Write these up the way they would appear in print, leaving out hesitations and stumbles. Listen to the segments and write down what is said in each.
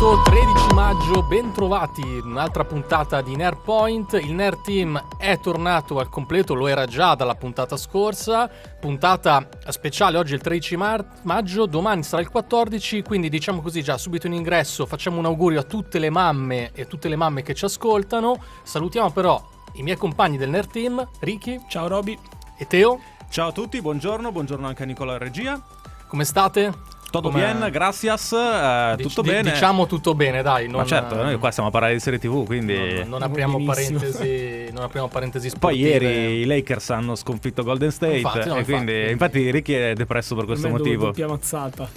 sabato 13 maggio, bentrovati in un'altra puntata di Nerd Point. Il Nerd Team è tornato al completo, lo era già dalla puntata scorsa. Puntata speciale oggi è il 13 maggio, domani sarà il 14, quindi diciamo così già subito in ingresso facciamo un augurio a tutte le mamme e tutte le mamme che ci ascoltano. Salutiamo però i miei compagni del Nerd Team, Ricky. Ciao Roby. E Teo. Ciao a tutti, buongiorno, buongiorno anche a Nicola Regia. Come state? Tutto bene, gracias, tutto bene. Diciamo tutto bene, dai. Non... Ma certo, noi qua stiamo a parlare di serie TV, quindi non apriamo parentesi, non apriamo parentesi sportive. Poi ieri i Lakers hanno sconfitto Golden State, infatti, no, e quindi infatti Ricky è depresso per questo motivo. Doppia mazzata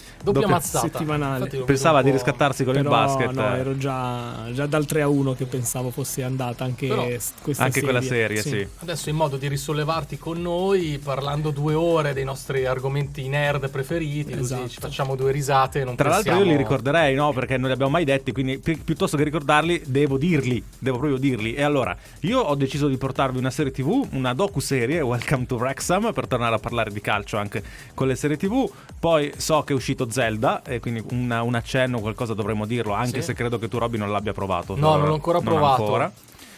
settimanale. Infatti, pensava di riscattarsi con il basket. No, ero già dal 3-1 che pensavo fosse andata anche questa anche serie. Quella serie, sì. Adesso in modo di risollevarti con noi, parlando 2 ore dei nostri argomenti nerd preferiti, esatto. Così ci facciamo due risate, non tra pensiamo... l'altro io li ricorderei, no, perché non li abbiamo mai detti, quindi piuttosto che ricordarli devo proprio dirli. E allora io ho deciso di portarvi una serie TV, una docuserie, Welcome to Wrexham, per tornare a parlare di calcio anche con le serie TV. Poi so che è uscito Zelda e quindi un accenno, qualcosa dovremmo dirlo, anche se credo che tu Roby non l'abbia provato. No, non l'ho ancora provato ancora.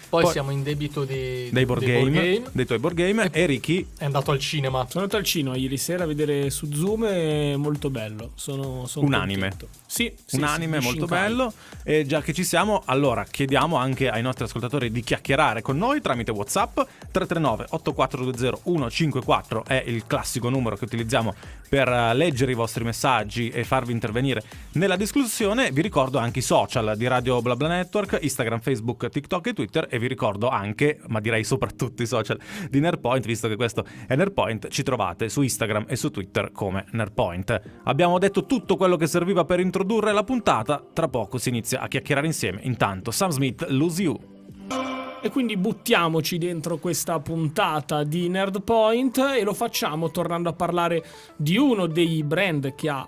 Poi siamo in debito dei board game, dei tuoi board game, e Ricky è andato al cinema. Sono andato al cinema ieri sera a vedere Suzume, molto bello. Sono un anime. Sì, un anime molto Shinkai. Bello. E già che ci siamo, allora chiediamo anche ai nostri ascoltatori di chiacchierare con noi tramite WhatsApp. 339-8420-154 è il classico numero che utilizziamo per leggere i vostri messaggi e farvi intervenire nella discussione. Vi ricordo anche i social di Radio BlaBla Network, Instagram, Facebook, TikTok e Twitter. E vi ricordo anche, ma direi soprattutto i social di Nerd Point, visto che questo è Nerd Point. Ci trovate su Instagram e su Twitter come Nerd Point. Abbiamo detto tutto quello che serviva per introdurre la puntata. Tra poco si inizia a chiacchierare insieme. Intanto Sam Smith, Lose You. E quindi buttiamoci dentro questa puntata di Nerd Point e lo facciamo tornando a parlare di uno dei brand che ha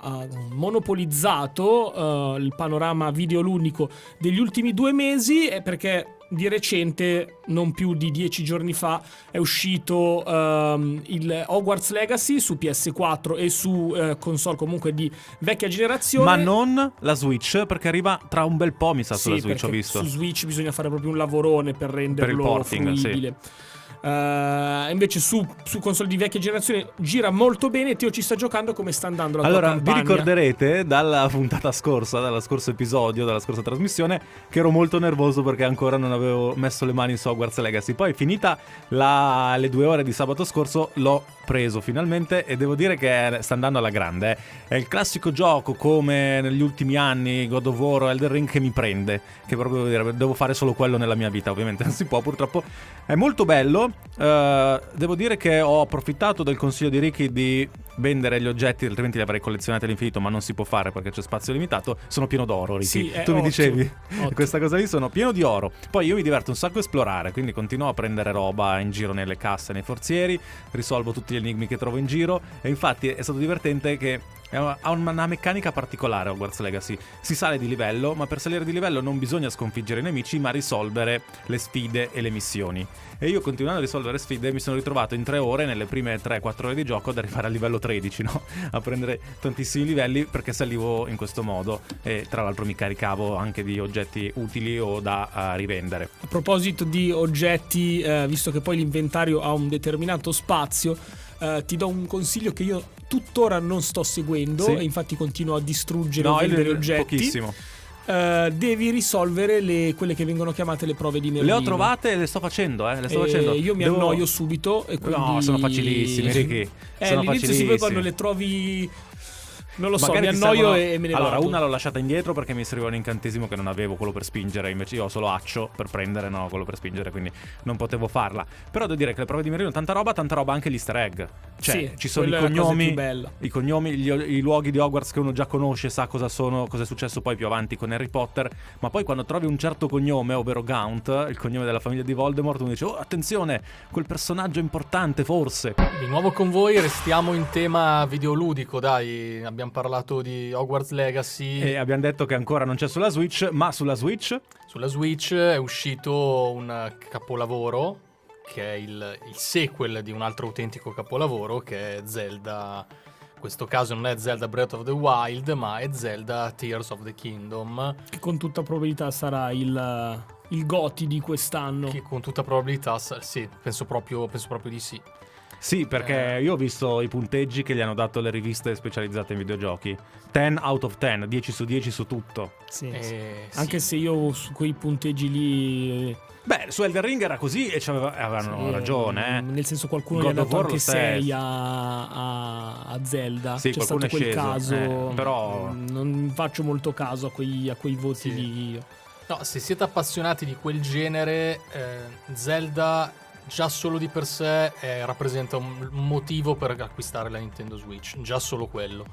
monopolizzato il panorama videoludico degli ultimi 2 mesi, perché di recente, non più di 10 giorni fa, è uscito il Hogwarts Legacy su PS4 e su console comunque di vecchia generazione. Ma non la Switch, perché arriva tra un bel po', mi sa, sulla Switch, ho visto. Su Switch bisogna fare proprio un lavorone per renderlo fruibile. Invece su console di vecchia generazione gira molto bene. Teo ci sta giocando, come sta andando la tua campagna? Vi ricorderete dalla puntata scorsa, dalla scorso episodio, dalla scorsa trasmissione, che ero molto nervoso perché ancora non avevo messo le mani su Hogwarts Legacy. Poi finita le 2 ore di sabato scorso l'ho preso finalmente e devo dire che sta andando alla grande, eh. È il classico gioco come negli ultimi anni, God of War, Elden Ring, che mi prende, che proprio devo fare solo quello nella mia vita. Ovviamente non si può, purtroppo. È molto bello. Devo dire che ho approfittato del consiglio di Ricky di vendere gli oggetti, altrimenti li avrei collezionati all'infinito, ma non si può fare perché c'è spazio limitato. Sono pieno d'oro, Ricky. Sì, tu mi dicevi questa cosa lì, sono pieno di oro. Poi io mi diverto un sacco a esplorare, quindi continuo a prendere roba in giro nelle casse, nei forzieri, risolvo tutti gli enigmi che trovo in giro. E infatti è stato divertente che ha una meccanica particolare Hogwarts Legacy. Si sale di livello, ma per salire di livello non bisogna sconfiggere i nemici, ma risolvere le sfide e le missioni. E io, continuando a risolvere sfide, mi sono ritrovato in 3 ore, nelle prime 3-4 ore di gioco, ad arrivare al livello 13, no? A prendere tantissimi livelli, perché salivo in questo modo. E tra l'altro mi caricavo anche di oggetti utili o da rivendere. A proposito di oggetti, visto che poi l'inventario ha un determinato spazio, ti do un consiglio che io tuttora non sto seguendo, e infatti continuo a distruggere e vendere oggetti. Pochissimo. Devi risolvere quelle che vengono chiamate le prove di Merlino. Le ho trovate e le sto facendo, Io mi annoio subito e quindi... No, sono facilissime. All'inizio si vede quando le trovi... Non lo so, mi annoio e me ne vado. Allora, una l'ho lasciata indietro perché mi serviva un incantesimo che non avevo, quello per spingere. Invece io ho solo accio per prendere, no, quello per spingere, quindi non potevo farla. Però devo dire che le prove di Merino, tanta roba, anche gli easter egg. Cioè, ci sono i cognomi, i luoghi di Hogwarts che uno già conosce, sa cosa sono, cosa è successo poi più avanti con Harry Potter. Ma poi quando trovi un certo cognome, ovvero Gaunt, il cognome della famiglia di Voldemort, uno dice, oh, attenzione, quel personaggio è importante, forse. Di nuovo con voi, restiamo in tema videoludico, dai. Abbiamo parlato di Hogwarts Legacy e abbiamo detto che ancora non c'è sulla Switch, ma sulla Switch è uscito un capolavoro che è il sequel di un altro autentico capolavoro, che è Zelda In questo caso non è Zelda Breath of the Wild, ma è Zelda Tears of the Kingdom. Che con tutta probabilità sarà il GOTY di quest'anno. Che con tutta probabilità, sì, penso proprio di sì. Sì, perché io ho visto i punteggi che gli hanno dato le riviste specializzate in videogiochi. 10 out of 10, 10 su 10 su tutto. Sì, sì. Anche se io su quei punteggi lì... Beh, su Elden Ring era così e avevano ragione. Nel senso, qualcuno gli ha dato anche 6 a Zelda. Sì, c'è stato è quel sceso, caso. Però... Non faccio molto caso a quei voti lì. Sì. No, se siete appassionati di quel genere, Zelda... Già solo di per sé rappresenta un motivo per acquistare la Nintendo Switch, già solo quello.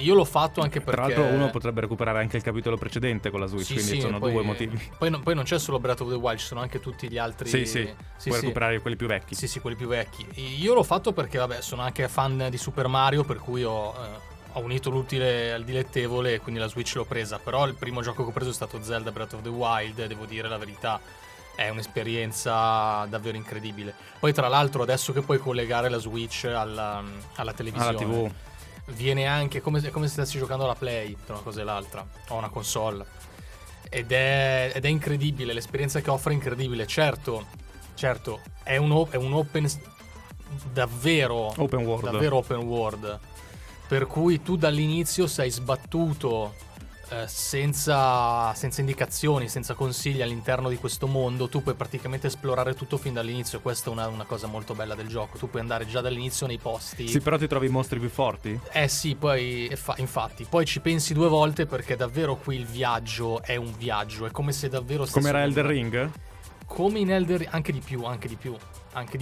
Io l'ho fatto anche perché... Tra l'altro uno potrebbe recuperare anche il capitolo precedente con la Switch, sì, quindi sì, sono due motivi. Poi non c'è solo Breath of the Wild, ci sono anche tutti gli altri... Puoi recuperare quelli più vecchi. Sì, quelli più vecchi. Io l'ho fatto perché, vabbè, sono anche fan di Super Mario, per cui ho unito l'utile al dilettevole e quindi la Switch l'ho presa. Però il primo gioco che ho preso è stato Zelda Breath of the Wild, e devo dire la verità... È un'esperienza davvero incredibile. Poi tra l'altro adesso che puoi collegare la Switch alla televisione, alla TV, viene anche come se stessi giocando alla Play, tra una cosa e l'altra, o una console. Ed è incredibile, l'esperienza che offre è incredibile. Certo, è un open, davvero open world. Davvero open world, per cui tu dall'inizio sei sbattuto senza indicazioni, senza consigli all'interno di questo mondo. Tu puoi praticamente esplorare tutto fin dall'inizio. Questa è una cosa molto bella del gioco. Tu puoi andare già dall'inizio nei posti. Sì, però ti trovi i mostri più forti? Eh sì, poi infatti poi ci pensi due volte, perché davvero qui il viaggio è un viaggio. È come se davvero... Come era Elden Ring? Come in Elden Ring, anche di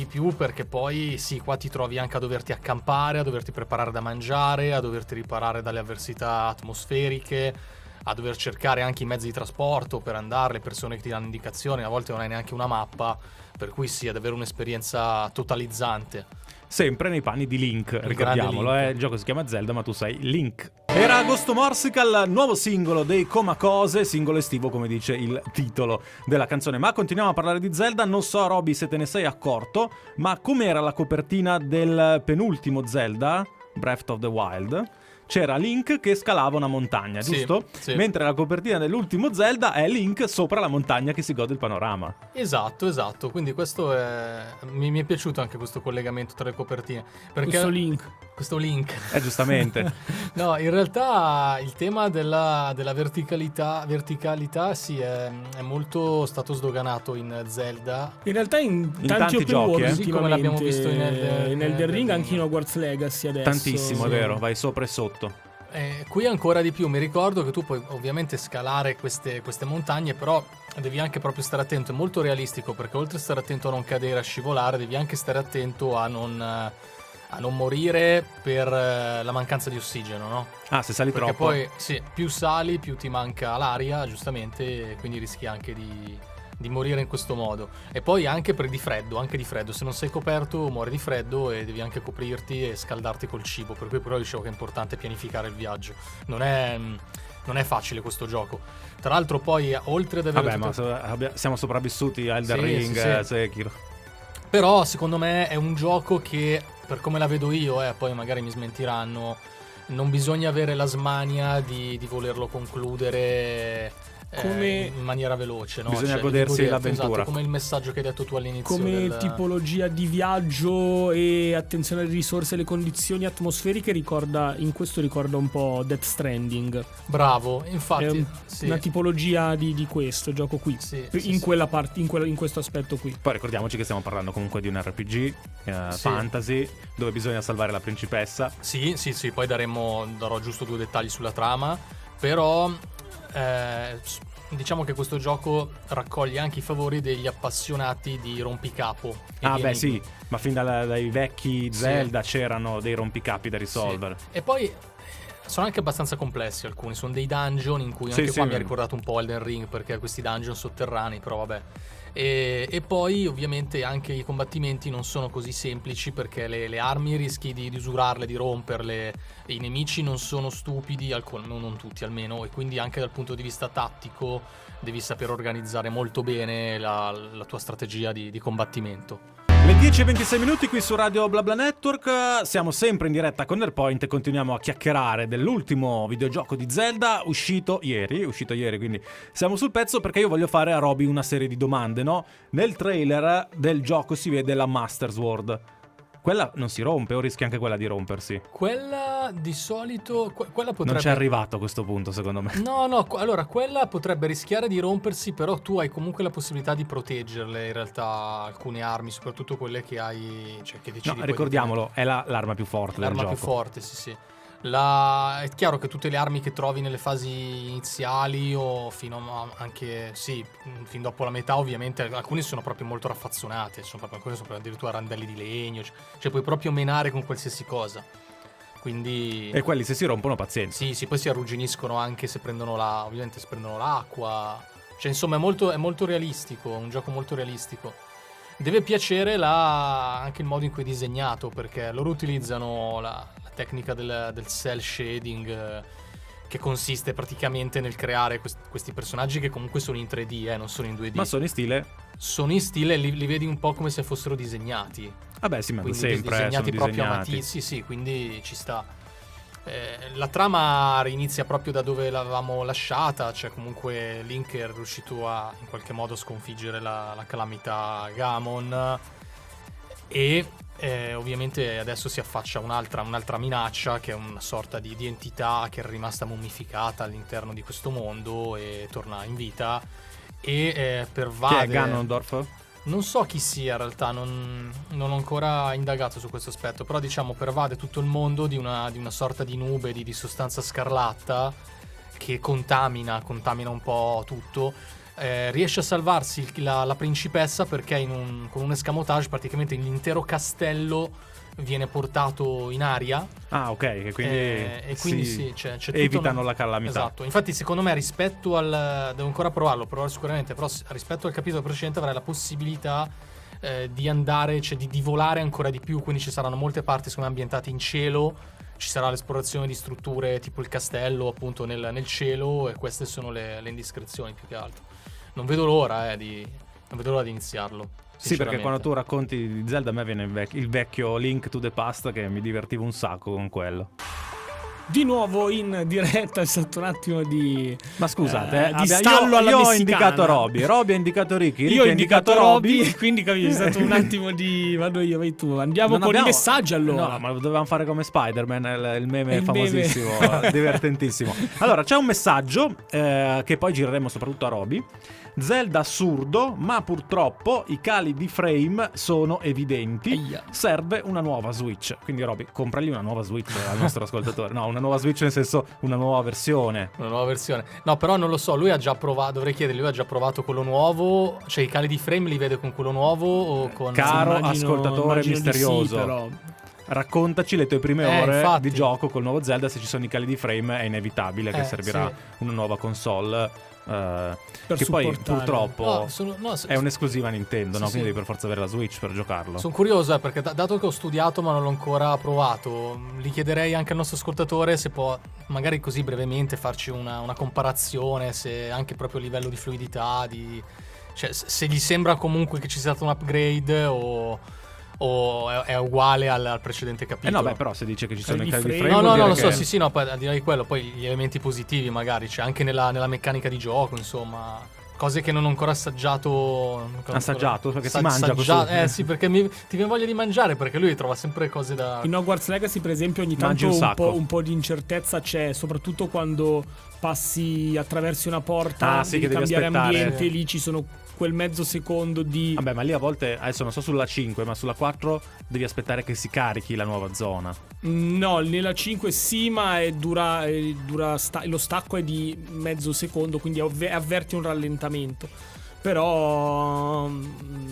più, perché poi sì, qua ti trovi anche a doverti accampare, a doverti preparare da mangiare, a doverti riparare dalle avversità atmosferiche, a dover cercare anche i mezzi di trasporto per andare, le persone che ti danno indicazioni, a volte non hai neanche una mappa, per cui sì, è davvero un'esperienza totalizzante. Sempre nei panni di Link, ricordiamolo, il gioco si chiama Zelda ma tu sei Link. Era Agosto Morsica, il nuovo singolo dei Coma Cose, singolo estivo come dice il titolo della canzone. Ma continuiamo a parlare di Zelda, non so Roby se te ne sei accorto, ma com'era la copertina del penultimo Zelda, Breath of the Wild? C'era Link che scalava una montagna, giusto? Sì. Mentre la copertina dell'ultimo Zelda è Link sopra la montagna che si gode il panorama. Esatto. Quindi questo è... mi è piaciuto anche questo collegamento tra le copertine. Perché questo Link. Giustamente. No, in realtà il tema della verticalità sì, è molto stato sdoganato in Zelda. In realtà in tanti open giochi, così come l'abbiamo visto in Elden Ring, anche in Hogwarts Legacy adesso. Tantissimo, sì. È vero, vai sopra e sotto. Qui ancora di più. Mi ricordo che tu puoi ovviamente scalare queste montagne, però devi anche proprio stare attento. È molto realistico, perché oltre a stare attento a non cadere, a scivolare, devi anche stare attento a non morire per la mancanza di ossigeno, no? Ah, se sali perché troppo. Perché poi sì, più sali più ti manca l'aria, giustamente, e quindi rischi anche di morire in questo modo. E poi anche di freddo, se non sei coperto muori di freddo e devi anche coprirti e scaldarti col cibo, per cui però dicevo che è importante pianificare il viaggio. Non è facile questo gioco. Tra l'altro poi oltre ad avere... Vabbè, ma siamo sopravvissuti a Elden Ring, sì. Però secondo me è un gioco che, per come la vedo io, poi magari mi smentiranno, non bisogna avere la smania di volerlo concludere come in maniera veloce, no? Bisogna godersi l'avventura. Esatto, come il messaggio che hai detto tu all'inizio. Come tipologia di viaggio e attenzione alle risorse e alle condizioni atmosferiche ricorda un po' Death Stranding. Bravo, infatti sì. Una tipologia di questo gioco qui, quella parte, in questo aspetto qui. Poi ricordiamoci che stiamo parlando comunque di un RPG fantasy, dove bisogna salvare la principessa. Sì, poi darò giusto due dettagli sulla trama, però diciamo che questo gioco raccoglie anche i favori degli appassionati di rompicapo. Sì, ma fin dai vecchi Zelda c'erano dei rompicapi da risolvere. Sì. E poi sono anche abbastanza complessi alcuni, sono dei dungeon in cui mi ha ricordato un po' Elden Ring, perché questi dungeon sotterranei, però vabbè. E poi ovviamente anche i combattimenti non sono così semplici, perché le armi rischi di usurarle, di romperle, i nemici non sono stupidi, non tutti almeno, e quindi anche dal punto di vista tattico devi saper organizzare molto bene la tua strategia di combattimento. Le 10:26 minuti qui su Radio BlaBla Network, siamo sempre in diretta con Nerd Point e continuiamo a chiacchierare dell'ultimo videogioco di Zelda uscito ieri, quindi siamo sul pezzo perché io voglio fare a Roby una serie di domande, no? Nel trailer del gioco si vede la Master Sword. Quella non si rompe o rischia anche quella di rompersi? Quella di solito... quella potrebbe... Non c'è arrivato a questo punto, secondo me. No, allora quella potrebbe rischiare di rompersi, però tu hai comunque la possibilità di proteggerle, in realtà, alcune armi, soprattutto quelle che hai... Cioè, che decidi. No, ricordiamolo, è l'arma più forte del gioco. L'arma più forte, sì. È chiaro che tutte le armi che trovi nelle fasi iniziali o fino anche fin dopo la metà, ovviamente alcune sono proprio molto raffazzonate, alcune sono addirittura randelli di legno, cioè puoi proprio menare con qualsiasi cosa. Quindi e quelli se si rompono pazienza. Sì, poi si arrugginiscono anche se prendono l'acqua. Cioè insomma è molto realistico, è un gioco molto realistico. Deve piacere anche il modo in cui è disegnato, perché loro utilizzano la tecnica del cell shading, che consiste praticamente nel creare questi personaggi che comunque sono in 3D, non sono in 2D. Ma sono in stile? Sono in stile, li vedi un po' come se fossero disegnati. Vabbè, sì, ma sempre disegnati proprio a matizzi, sì, quindi ci sta. La trama inizia proprio da dove l'avevamo lasciata, cioè comunque Link è riuscito a in qualche modo sconfiggere la calamità Gammon e ovviamente adesso si affaccia un'altra minaccia, che è una sorta di entità che è rimasta mummificata all'interno di questo mondo e torna in vita e pervade. Chi è Ganondorf? Non so chi sia in realtà, non ho ancora indagato su questo aspetto, però diciamo pervade tutto il mondo di una sorta di nube, di sostanza scarlatta che contamina un po' tutto. Riesce a salvarsi la principessa perché con un escamotage praticamente l'intero castello viene portato in aria. Ah, ok, e quindi sì, c'è evitano la calamità. Esatto, infatti secondo me rispetto devo ancora provarlo sicuramente, però rispetto al capitolo precedente avrai la possibilità di andare, cioè di volare ancora di più, quindi ci saranno molte parti secondo me ambientate in cielo, ci sarà l'esplorazione di strutture tipo il castello appunto nel cielo, e queste sono le indiscrezioni più che altro. Non vedo l'ora di iniziarlo. Sì, perché quando tu racconti di Zelda a me viene il vecchio Link to the Past, che mi divertivo un sacco con quello. Di nuovo in diretta, è stato un attimo di... Ma scusate, di stallo alla messicana. Io ho indicato Roby ha indicato Ricky, io ho indicato Roby, quindi capisci, è stato un attimo di... Vado io, vai tu, andiamo i messaggi allora. No, ma lo dovevamo fare come Spider-Man, il meme famosissimo, divertentissimo. Allora, c'è un messaggio che poi gireremo soprattutto a Roby. Zelda assurdo, ma purtroppo i cali di frame sono evidenti. Aia. Serve una nuova Switch. Quindi Roby, compragli una nuova Switch al nostro ascoltatore. No, una nuova Switch nel senso una nuova versione. Una nuova versione. No, però non lo so, lui ha già provato, dovrei chiedere, lui ha già provato quello nuovo, cioè i cali di frame li vede con quello nuovo o con... Caro ascoltatore misterioso. Sì, però... Raccontaci le tue prime ore infatti. Di gioco col nuovo Zelda, se ci sono i cali di frame è inevitabile che servirà una nuova console. Che poi purtroppo è un'esclusiva Nintendo, no? Quindi devi per forza avere la Switch per giocarlo. Sono curioso perché dato che ho studiato ma non l'ho ancora provato, gli chiederei anche al nostro ascoltatore se può magari così brevemente farci una comparazione, se anche proprio a livello di fluidità cioè, se gli sembra comunque che ci sia stato un upgrade o è uguale al precedente capitolo. No, beh, però se dice che ci sono i cali di frame. No, lo so, sì, no, poi al di là di quello, poi gli elementi positivi magari, cioè anche nella meccanica di gioco, insomma, cose che non ho ancora assaggiato, perché si mangia così. Sì, perché ti viene voglia di mangiare, perché lui trova sempre cose da... In Hogwarts Legacy, per esempio, ogni tanto un po' di incertezza c'è, soprattutto quando passi attraverso una porta, devi che cambiare ambiente, lì ci sono... quel mezzo secondo di... Vabbè, ma lì a volte, adesso non so sulla 5, ma sulla 4 devi aspettare che si carichi la nuova zona. No, nella 5 sì, ma lo stacco è di mezzo secondo, quindi avverti un rallentamento. Però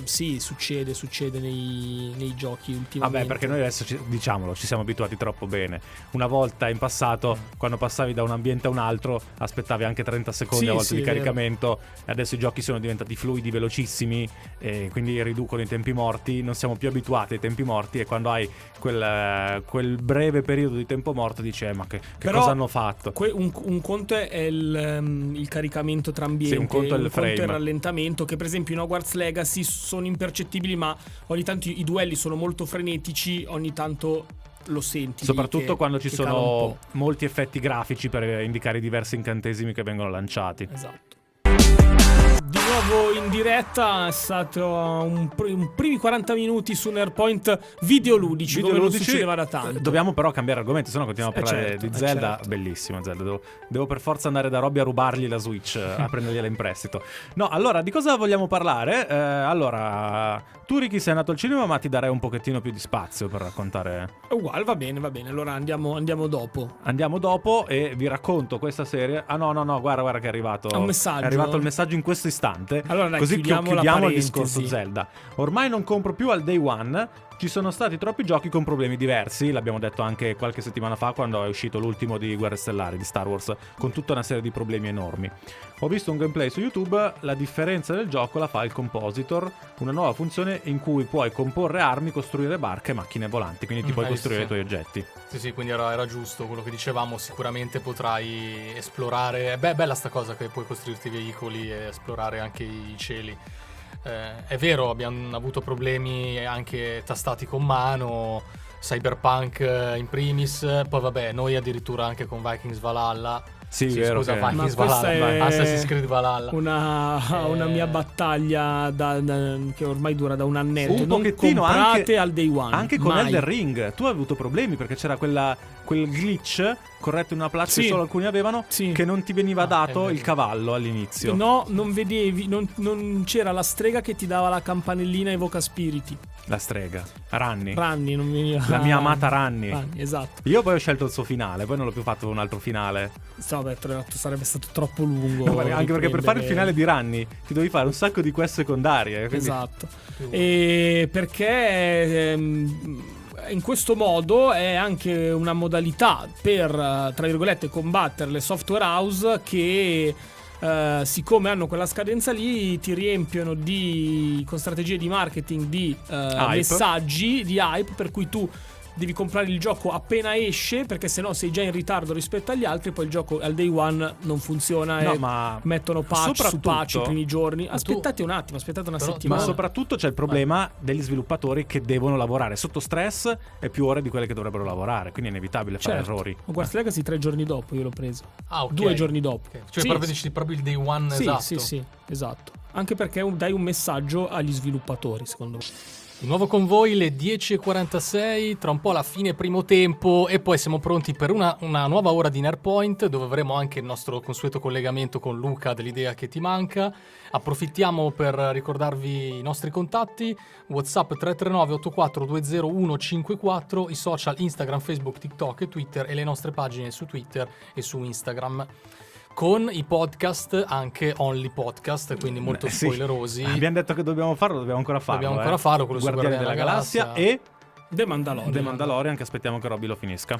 sì, succede nei giochi ultimamente. Vabbè, perché noi adesso, diciamolo, ci siamo abituati troppo bene. Una volta in passato, quando passavi da un ambiente a un altro, aspettavi anche 30 secondi a volte di caricamento. Adesso i giochi sono diventati fluidi, velocissimi, e quindi riducono i tempi morti. Non siamo più abituati ai tempi morti, e quando hai quel breve periodo di tempo morto dici, ma che cosa hanno fatto? Un conto è il caricamento tra ambienti, un conto è il rallentamento. combattimento che per esempio in Hogwarts Legacy sono impercettibili, ma ogni tanto i duelli sono molto frenetici, ogni tanto lo senti. Soprattutto quando ci sono molti effetti grafici per indicare i diversi incantesimi che vengono lanciati. Esatto. Di nuovo in diretta, è stato un primi 40 minuti su Nerd Point videoludici, dove non succedeva da tanto. Dobbiamo però cambiare argomento, sennò continuiamo a parlare di Zelda. Certo. Bellissima Zelda, devo per forza andare da Robby a rubargli la Switch, a prendergliela in prestito. No, allora, di cosa vogliamo parlare? Allora, tu Ricky sei andato al cinema, ma ti darei un pochettino più di spazio per raccontare. Uguale, va bene, allora andiamo dopo. Andiamo dopo e vi racconto questa serie. Ah no, guarda che è arrivato. È un messaggio. È arrivato il messaggio in questo istante. Allora dai, così chiudiamo il discorso Zelda. Ormai non compro più al day one. Ci sono stati troppi giochi con problemi diversi. L'abbiamo detto anche qualche settimana fa, quando è uscito l'ultimo di Guerre Stellari, di Star Wars, con tutta una serie di problemi enormi. Ho visto un gameplay su YouTube. La differenza del gioco la fa il compositor, una nuova funzione in cui puoi comporre armi, costruire barche, macchine volanti. Quindi ti puoi costruire i tuoi oggetti. Sì, quindi era giusto quello che dicevamo. Sicuramente potrai esplorare. Beh, bella sta cosa che puoi costruirti veicoli e esplorare anche i cieli. È vero, abbiamo avuto problemi anche tastati con mano, Cyberpunk in primis, poi vabbè, noi addirittura anche con Vikings Valhalla. Sì, vero, scusa, che... Vikings Valhalla, Assassin's Creed Valhalla. Una mia battaglia che ormai dura da un annetto. Un non pochettino anche al day one. Anche con Elden Ring tu hai avuto problemi perché c'era quel glitch, corretto, in una plaza che solo alcuni avevano, che non ti veniva dato il cavallo all'inizio. No, non vedevi, non c'era la strega che ti dava la campanellina evoca spiriti. La strega, Ranni, non mi... la mia amata Ranni, esatto. Io poi ho scelto il suo finale, poi non l'ho più fatto un altro finale. Vabbè, sarebbe stato troppo lungo. No, anche perché per fare il finale di Ranni ti dovevi fare un sacco di quest secondarie, quindi... Esatto. E perché in questo modo è anche una modalità per, tra virgolette, combattere le software house che, siccome hanno quella scadenza lì, ti riempiono con strategie di marketing, di messaggi, di hype, per cui tu devi comprare il gioco appena esce, perché sennò sei già in ritardo rispetto agli altri. Poi il gioco al day one non funziona, ma mettono patch su patch i primi giorni. Aspettate un attimo, aspettate una settimana. Ma soprattutto c'è il problema degli sviluppatori che devono lavorare sotto stress e più ore di quelle che dovrebbero lavorare, quindi è inevitabile fare errori. Hogwarts Legacy 3 giorni dopo io l'ho preso. Ah, okay. 2 giorni dopo. Okay. Cioè proprio il day one, sì, esatto. Sì, esatto. Anche perché dai un messaggio agli sviluppatori, secondo me. Di nuovo con voi le 10.46, tra un po' la fine primo tempo e poi siamo pronti per una nuova ora di Nerd Point, dove avremo anche il nostro consueto collegamento con Luca dell'idea che ti manca. Approfittiamo per ricordarvi i nostri contatti: WhatsApp 339 84 201 54, i social Instagram, Facebook, TikTok e Twitter, e le nostre pagine su Twitter e su Instagram. Con i podcast, anche Only Podcast, quindi molto spoilerosi. Abbiamo detto che dobbiamo ancora farlo, quello su Guardiani della Galassia e The Mandalorian, che aspettiamo che Robby lo finisca.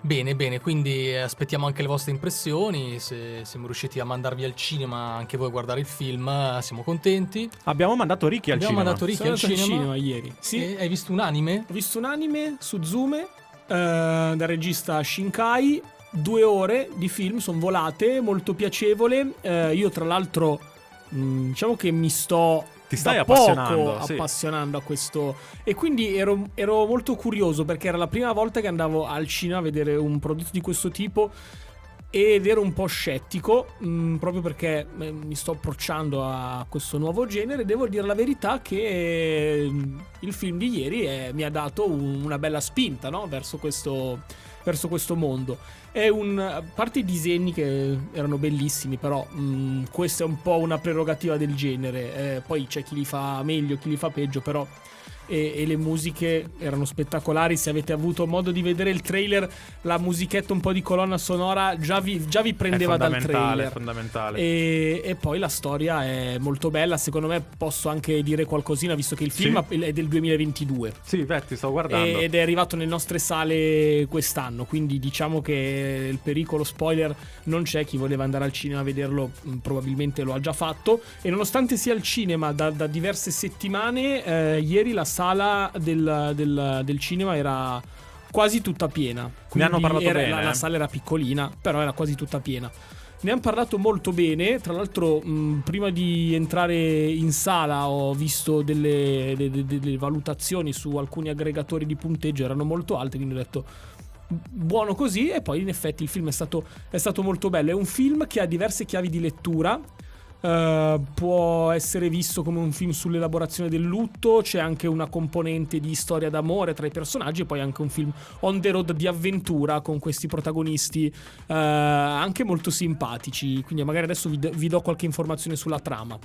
Bene, quindi aspettiamo anche le vostre impressioni. Se siamo riusciti a mandarvi al cinema anche voi a guardare il film, siamo contenti. Abbiamo mandato Ricky al cinema ieri. Sì. Hai visto un anime? Ho visto un anime, Suzume, dal regista Shinkai. 2 ore di film, sono volate, molto piacevole. Io tra l'altro diciamo che mi sto appassionando a questo, e quindi ero molto curioso, perché era la prima volta che andavo al cinema a vedere un prodotto di questo tipo ed ero un po' scettico, proprio perché mi sto approcciando a questo nuovo genere. Devo dire la verità che il film di ieri mi ha dato una bella spinta, no? verso questo mondo. È a parte i disegni che erano bellissimi, però questa è un po' una prerogativa del genere, poi c'è chi li fa meglio, chi li fa peggio, però e le musiche erano spettacolari. Se avete avuto modo di vedere il trailer, la musichetta un po' di colonna sonora già vi prendeva dal trailer, fondamentale. E poi la storia è molto bella, secondo me. Posso anche dire qualcosina, visto che il film è del 2022. Sì, ti sto guardando, ed è arrivato nelle nostre sale quest'anno, quindi diciamo che il pericolo spoiler non c'è. Chi voleva andare al cinema a vederlo probabilmente lo ha già fatto, e nonostante sia al cinema da diverse settimane, ieri la sala del cinema era quasi tutta piena. Ne hanno parlato bene. La sala era piccolina, però era quasi tutta piena. ne hanno parlato molto bene. Tra l'altro prima di entrare in sala ho visto delle valutazioni su alcuni aggregatori di punteggio, erano molto alte, quindi ho detto buono così. E poi in effetti il film è stato molto bello. È un film che ha diverse chiavi di lettura. Può essere visto come un film sull'elaborazione del lutto, c'è anche una componente di storia d'amore tra i personaggi, e poi anche un film on the road di avventura con questi protagonisti anche molto simpatici, quindi magari adesso vi do qualche informazione sulla trama.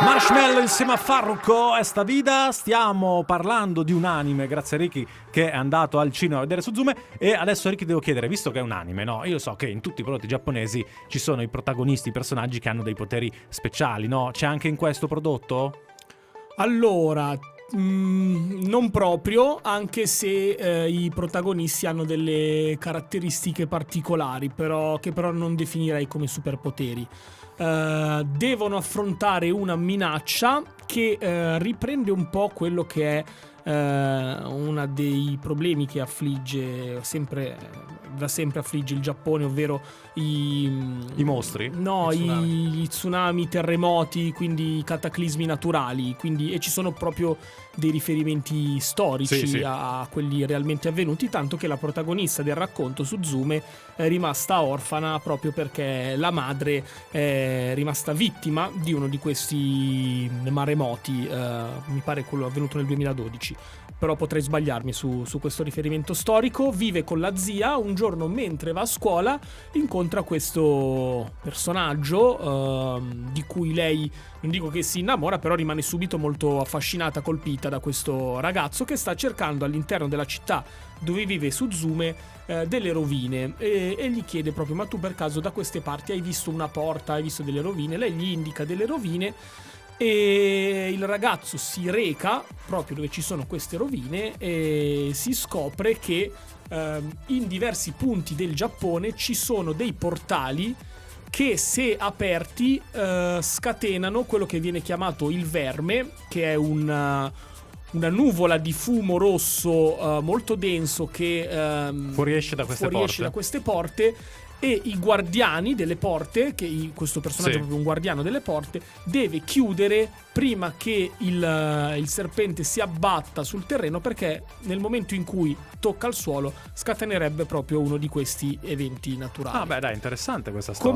Marshmallow insieme a Farruko, esta vida. Stiamo parlando di un anime, grazie a Ricky che è andato al cinema a vedere Suzume. E adesso Ricky devo chiedere, visto che è un anime, no? Io so che in tutti i prodotti giapponesi ci sono i protagonisti, i personaggi che hanno dei poteri speciali, no? C'è anche in questo prodotto? Allora, non proprio, anche se i protagonisti hanno delle caratteristiche particolari, che però non definirei come superpoteri. Devono affrontare una minaccia che riprende un po' quello che è uno dei problemi che affligge da sempre il Giappone, ovvero i mostri, no, i tsunami, i terremoti, quindi i cataclismi naturali, quindi, e ci sono proprio dei riferimenti storici a quelli realmente avvenuti, tanto che la protagonista del racconto, Suzume, è rimasta orfana proprio perché la madre è rimasta vittima di uno di questi maremoti, mi pare quello avvenuto nel 2012, però potrei sbagliarmi su questo riferimento storico. Vive con la zia. Un giorno, mentre va a scuola, incontra questo personaggio di cui lei, non dico che si innamora, però rimane subito molto affascinata, colpita da questo ragazzo che sta cercando all'interno della città dove vive Suzume delle rovine, e gli chiede proprio: ma tu per caso da queste parti hai visto una porta, hai visto delle rovine? Lei gli indica delle rovine e il ragazzo si reca proprio dove ci sono queste rovine e si scopre che in diversi punti del Giappone ci sono dei portali che, se aperti, scatenano quello che viene chiamato il verme, che è una nuvola di fumo rosso molto denso che fuoriesce da queste porte. E i guardiani delle porte, che questo personaggio è proprio un guardiano delle porte, deve chiudere prima che il serpente si abbatta sul terreno, perché nel momento in cui tocca il suolo scatenerebbe proprio uno di questi eventi naturali. Ah beh, dai, interessante questa storia.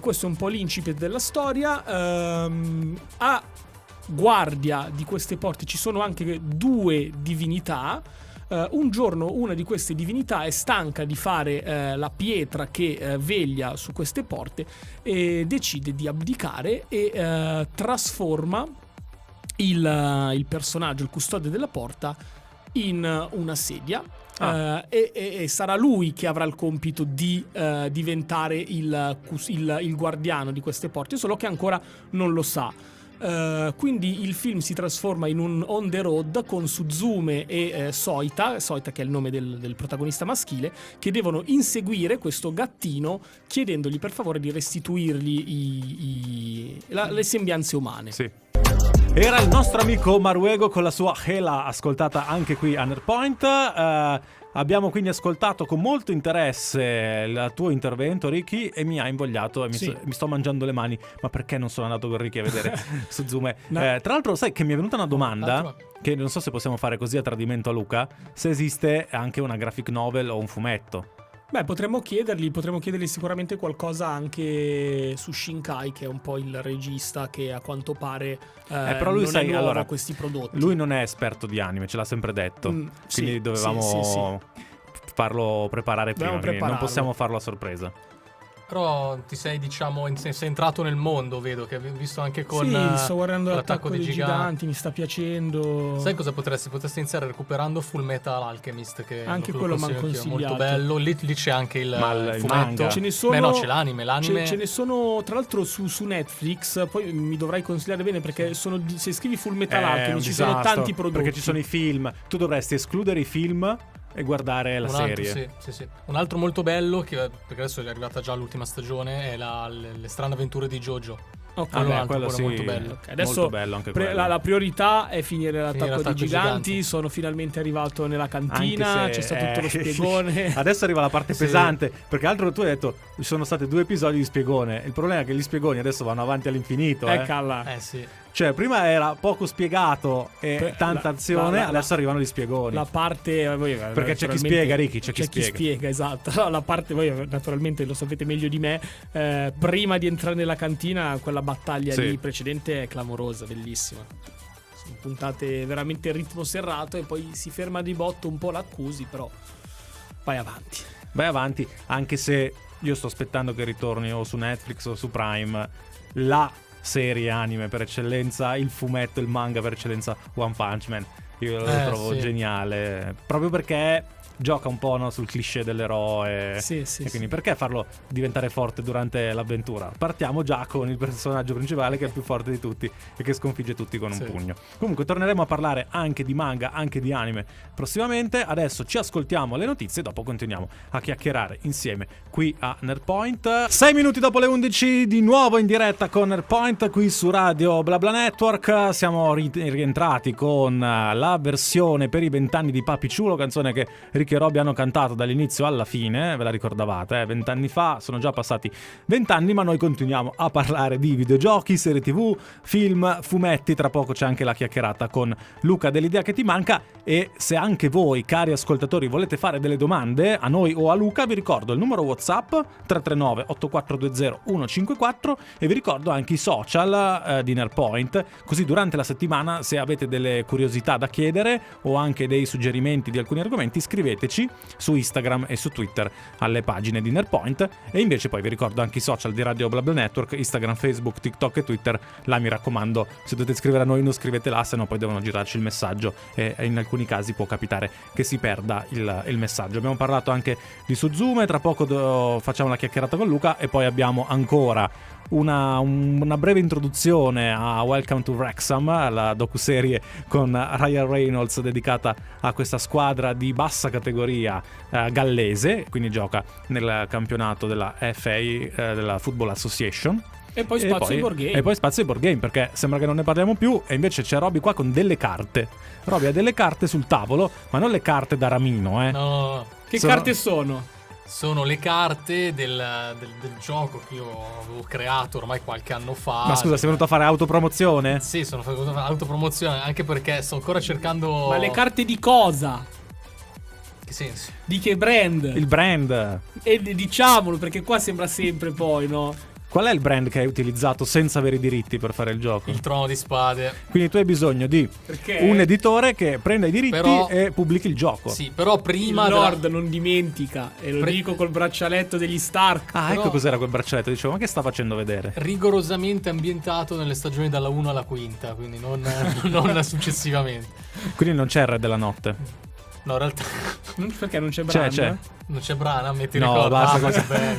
Questo è un po' l'incipit della storia. A guardia di queste porte ci sono anche due divinità. Un giorno una di queste divinità è stanca di fare la pietra che veglia su queste porte e decide di abdicare e trasforma il personaggio, il custode della porta, in una sedia. E sarà lui che avrà il compito di diventare il guardiano di queste porte, solo che ancora non lo sa. Quindi il film si trasforma in un on the road con Suzume e Soita, che è il nome del protagonista maschile, che devono inseguire questo gattino chiedendogli per favore di restituirgli le sembianze umane. Sì. Era il nostro amico Maruego con la sua Hela, ascoltata anche qui a Nerd Point. Abbiamo quindi ascoltato con molto interesse il tuo intervento, Ricky, e mi ha invogliato e mi sto mangiando le mani, ma perché non sono andato con Ricky a vedere Suzume? No. Tra l'altro, sai che mi è venuta una domanda che non so se possiamo fare così a tradimento a Luca, se esiste anche una graphic novel o un fumetto. Beh, potremmo chiedergli sicuramente qualcosa anche su Shinkai, che è un po' il regista che a quanto pare però lui non è nuovo a questi prodotti. Lui non è esperto di anime, ce l'ha sempre detto, quindi dovevamo farlo preparare prima, quindi non possiamo farlo a sorpresa. Però ti sei, sei entrato nel mondo, vedo, che abbiamo visto anche con sto guardando l'attacco dei giganti, mi sta piacendo. Sai cosa potresti iniziare recuperando Full Metal Alchemist, che anche quello mi ha consigliato, molto bello, lì c'è anche il fumetto. Ce ne sono, c'è l'anime. Ce ne sono, tra l'altro, su Netflix, poi mi dovrai consigliare bene, perché se scrivi Full Metal Alchemist ci sono tanti prodotti. Perché ci sono i film, tu dovresti escludere i film e guardare la serie. Un altro molto bello, perché adesso è arrivata già l'ultima stagione, è le strane avventure di Jojo. quello sì, molto bello. Okay, adesso molto bello anche la priorità è finire l'attacco dei giganti. Sono finalmente arrivato nella cantina, c'è stato tutto lo spiegone. Adesso arriva la parte pesante, perché altro tu hai detto ci sono stati 2 episodi di spiegone. Il problema è che gli spiegoni adesso vanno avanti all'infinito. Cioè prima era poco spiegato e tanta azione, adesso arrivano gli spiegoni. La parte perché c'è chi spiega, Ricky, c'è chi spiega, esatto. La parte, voi naturalmente lo sapete meglio di me, prima di entrare nella cantina quella battaglia lì precedente è clamorosa, bellissima. Sono puntate veramente a ritmo serrato e poi si ferma di botto un po', l'accusi, però vai avanti. Vai avanti, anche se io sto aspettando che ritorni o su Netflix o su Prime la serie anime per eccellenza, il fumetto, il manga per eccellenza, One Punch Man. Io lo trovo geniale, proprio perché gioca un po', no, sul cliché dell'eroe. Quindi perché farlo diventare forte durante l'avventura? Partiamo già con il personaggio principale che è il più forte di tutti e che sconfigge tutti con un pugno. Comunque torneremo a parlare anche di manga, anche di anime prossimamente. Adesso ci ascoltiamo le notizie e dopo continuiamo a chiacchierare insieme qui a Nerd Point. 6 minuti dopo le 11, di nuovo in diretta con Nerd Point qui su Radio BlaBla Network. Siamo rientrati con la versione per i 20 anni di Papi Ciulo, canzone che che Roby hanno cantato dall'inizio alla fine. Ve la ricordavate, 20 anni fa, sono già passati 20 anni, ma noi continuiamo a parlare di videogiochi, serie TV, film, fumetti. Tra poco c'è anche la chiacchierata con Luca dell'idea che ti manca, e se anche voi, cari ascoltatori, volete fare delle domande a noi o a Luca, vi ricordo il numero WhatsApp 339 8420 154, e vi ricordo anche i social di Nerd Point, così durante la settimana, se avete delle curiosità da chiedere o anche dei suggerimenti di alcuni argomenti, scrivete su Instagram e su Twitter alle pagine di Nerd Point. E invece poi vi ricordo anche i social di Radio BlaBla Network, Instagram, Facebook, TikTok e Twitter. Là mi raccomando, se dovete scrivere a noi non scrivete là, se no poi devono girarci il messaggio e in alcuni casi può capitare che si perda il messaggio. Abbiamo parlato anche di Suzume, tra poco facciamo la chiacchierata con Luca e poi abbiamo ancora una breve introduzione a Welcome to Wrexham, la docuserie con Ryan Reynolds dedicata a questa squadra di bassa categoria gallese, quindi gioca nel campionato della FA, della Football Association. E poi spazio ai board game. E poi spazio ai board game, perché sembra che non ne parliamo più. E invece c'è Roby qua con delle carte. Roby ha delle carte sul tavolo, ma non le carte da ramino, eh. No. Carte sono? Sono le carte del gioco che io avevo creato ormai qualche anno fa. Ma scusa, sei venuto a fare autopromozione? Sì, sono venuto a fare autopromozione, anche perché sto ancora cercando. Ma le carte di cosa? Che senso? Di che brand? Il brand. E diciamolo, perché qua sembra sempre poi, no? Qual è il brand che hai utilizzato senza avere i diritti per fare il gioco? Il Trono di Spade. Quindi tu hai bisogno di un editore che prenda i diritti e pubblichi il gioco. Sì, però prima il Lord non dimentica, e lo dico col braccialetto degli Stark. Ah, però ecco cos'era quel braccialetto, dicevo, ma che sta facendo vedere? Rigorosamente ambientato nelle stagioni dalla 1 alla quinta, quindi non successivamente. Quindi non c'è il Re della Notte. No, in realtà perché non c'è Bran? C'è. Non c'è Bran, metti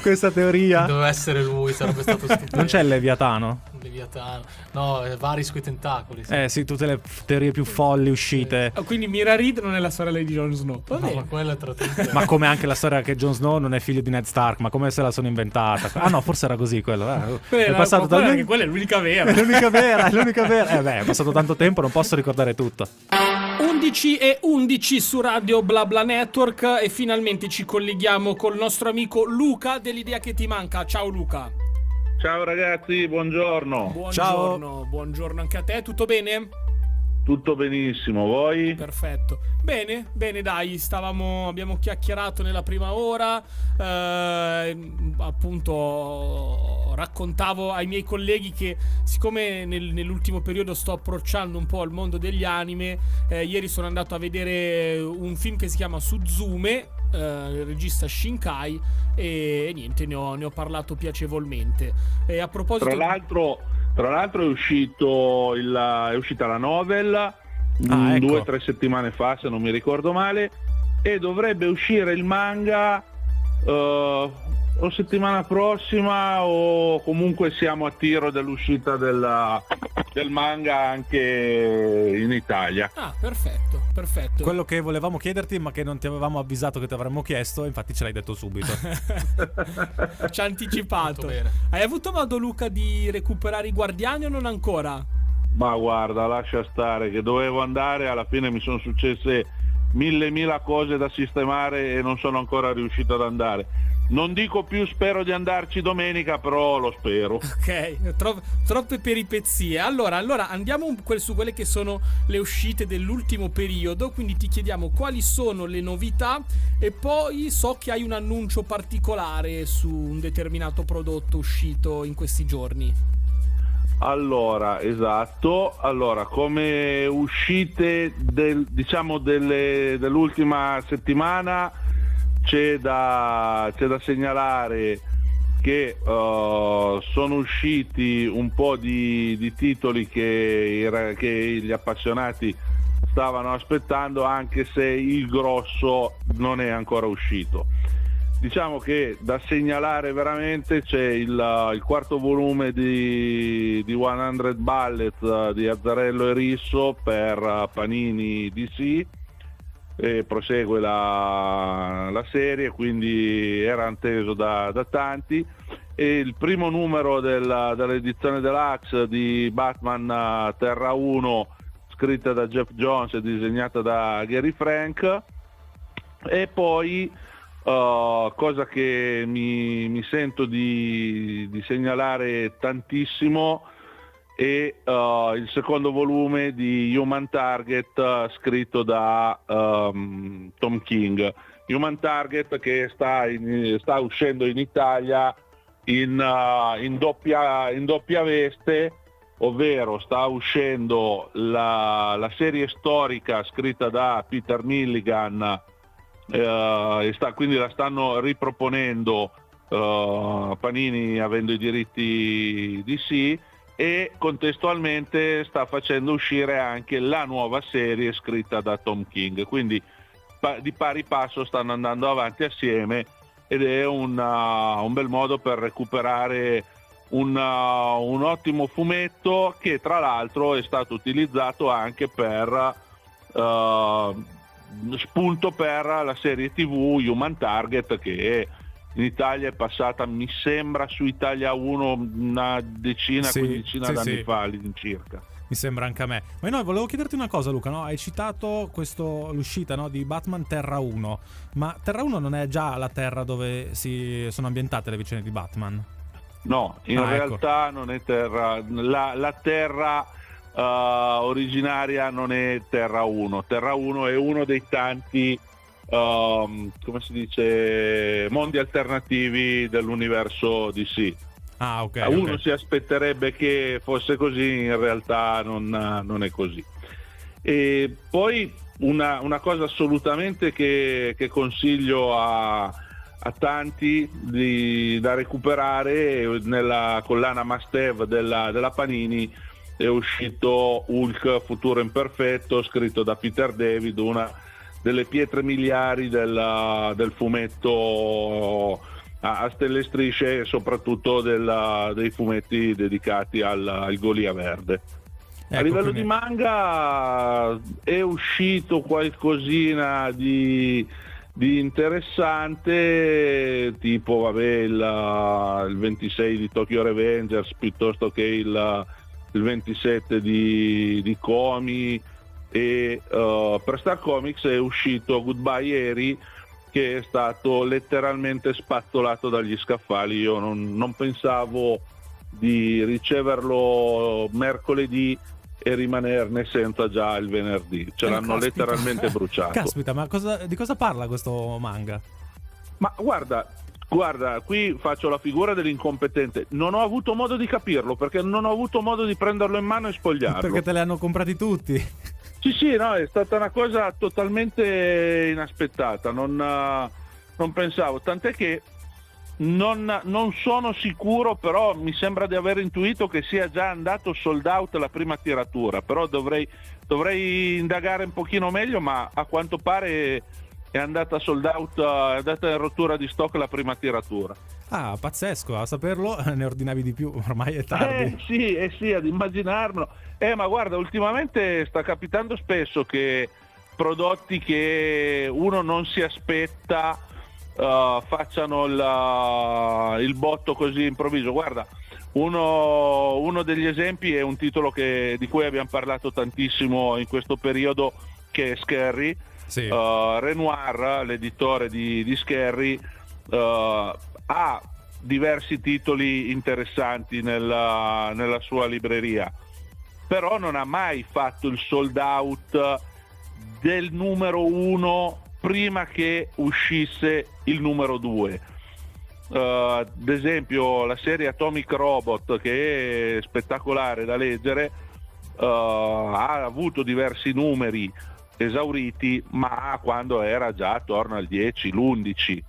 questa teoria. Doveva essere lui, sarebbe stato stupendo. Non c'è il Leviatano? Leviatano. No, vari sui tentacoli. Sì. Sì, tutte le teorie più folli uscite. Quindi Mira Reed non è la sorella di Jon Snow. No, ma quella è tra tutte. Ma come anche la storia che Jon Snow non è figlio di Ned Stark, ma come se la sono inventata. Ah no, forse era così quello. È passato anche quella è l'unica vera. È l'unica vera. È passato tanto tempo, non posso ricordare tutto. 11:11 su Radio BlaBla Network, e finalmente ci colleghiamo col nostro amico Luca dell'idea che ti manca. Ciao Luca. Ciao ragazzi, buongiorno. Ciao. Buongiorno anche a te, tutto bene? Tutto benissimo, voi? Perfetto. Bene, dai, abbiamo chiacchierato nella prima ora, appunto raccontavo ai miei colleghi che siccome nell'ultimo periodo sto approcciando un po' al mondo degli anime, ieri sono andato a vedere un film che si chiama Suzume, il regista Shinkai, e niente, ne ho parlato piacevolmente. E a proposito, tra l'altro è uscita la novel 2 o 3 settimane fa, se non mi ricordo male, e dovrebbe uscire il manga o settimana prossima, o comunque siamo a tiro dell'uscita del manga anche in Italia. Ah, perfetto. perfetto. Quello che volevamo chiederti, ma che non ti avevamo avvisato che ti avremmo chiesto, infatti ce l'hai detto subito. Ci ha anticipato. Hai avuto modo, Luca, di recuperare i Guardiani o non ancora? Ma guarda, lascia stare, che dovevo andare, alla fine mi sono successe mille cose da sistemare e non sono ancora riuscito ad andare. Non dico più spero di andarci domenica, però lo spero. Ok, troppe peripezie. Allora andiamo su quelle che sono le uscite dell'ultimo periodo, quindi ti chiediamo quali sono le novità e poi so che hai un annuncio particolare su un determinato prodotto uscito in questi giorni. Allora, esatto. Allora, come uscite dell'ultima settimana c'è da segnalare che sono usciti un po' di titoli che gli appassionati stavano aspettando, anche se il grosso non è ancora uscito. Diciamo che da segnalare veramente c'è il quarto volume di 100 Bullets di Azzarello e Risso per Panini DC, e prosegue la serie, quindi era atteso da tanti, e il primo numero dell'edizione deluxe di Batman Terra 1, scritta da Jeff Jones e disegnata da Gary Frank. E poi cosa che mi sento di segnalare tantissimo è il secondo volume di Human Target, scritto da Tom King. Human Target che sta uscendo in Italia in doppia veste, ovvero sta uscendo la serie storica scritta da Peter Milligan, quindi la stanno riproponendo Panini avendo i diritti DC, e contestualmente sta facendo uscire anche la nuova serie scritta da Tom King, quindi di pari passo stanno andando avanti assieme, ed è un bel modo per recuperare un ottimo fumetto che tra l'altro è stato utilizzato anche per spunto per la serie TV Human Target, che in Italia è passata, mi sembra, su Italia 1 una decina, sì, quindicina d'anni fa all'incirca. Mi sembra anche a me. Ma no, volevo chiederti una cosa, Luca, no? Hai citato l'uscita, no, di Batman Terra 1, ma Terra 1 non è già la terra dove si sono ambientate le vicende di Batman? No, in realtà ecco. Non è terra, la terra originaria non è Terra 1. Terra 1 è uno dei tanti come si dice, mondi alternativi dell'universo DC. Ah, ok. Uno si aspetterebbe che fosse così, in realtà non è così. E poi una cosa assolutamente che consiglio a tanti da recuperare: nella collana must have della Panini è uscito Hulk Futuro Imperfetto, scritto da Peter David, una delle pietre miliari del fumetto a stelle strisce, soprattutto dei fumetti dedicati al Golia Verde. Ecco, a livello di manga è uscito qualcosina di interessante, tipo il 26 di Tokyo Revengers, piuttosto che il 27 di Komi, e per Star Comics è uscito Goodbye Eri, che è stato letteralmente spazzolato dagli scaffali. Io non pensavo di riceverlo mercoledì e rimanerne senza già il venerdì. Ce l'hanno letteralmente bruciato. Caspita, ma di cosa parla questo manga? Ma guarda, qui faccio la figura dell'incompetente. Non ho avuto modo di capirlo, perché non ho avuto modo di prenderlo in mano e spogliarlo. Perché te li hanno comprati tutti? Sì, no, è stata una cosa totalmente inaspettata. Non pensavo, tant'è che non sono sicuro, però mi sembra di aver intuito che sia già andato sold out la prima tiratura, però dovrei indagare un pochino meglio, ma a quanto pare è andata sold out, è andata in rottura di stock la prima tiratura. Ah, pazzesco, a saperlo ne ordinavi di più, ormai è tardi. Sì, ad immaginarmelo. Ma guarda, ultimamente sta capitando spesso che prodotti che uno non si aspetta facciano il botto così improvviso. Guarda, uno degli esempi è un titolo di cui abbiamo parlato tantissimo in questo periodo, che è Scary. Sì. Renoir, l'editore di Scary, ha diversi titoli interessanti nella sua libreria, però non ha mai fatto il sold out del numero 1 prima che uscisse il numero 2. Ad esempio la serie Atomic Robot, che è spettacolare da leggere, ha avuto diversi numeri esauriti, ma quando era già attorno al 10, l'11.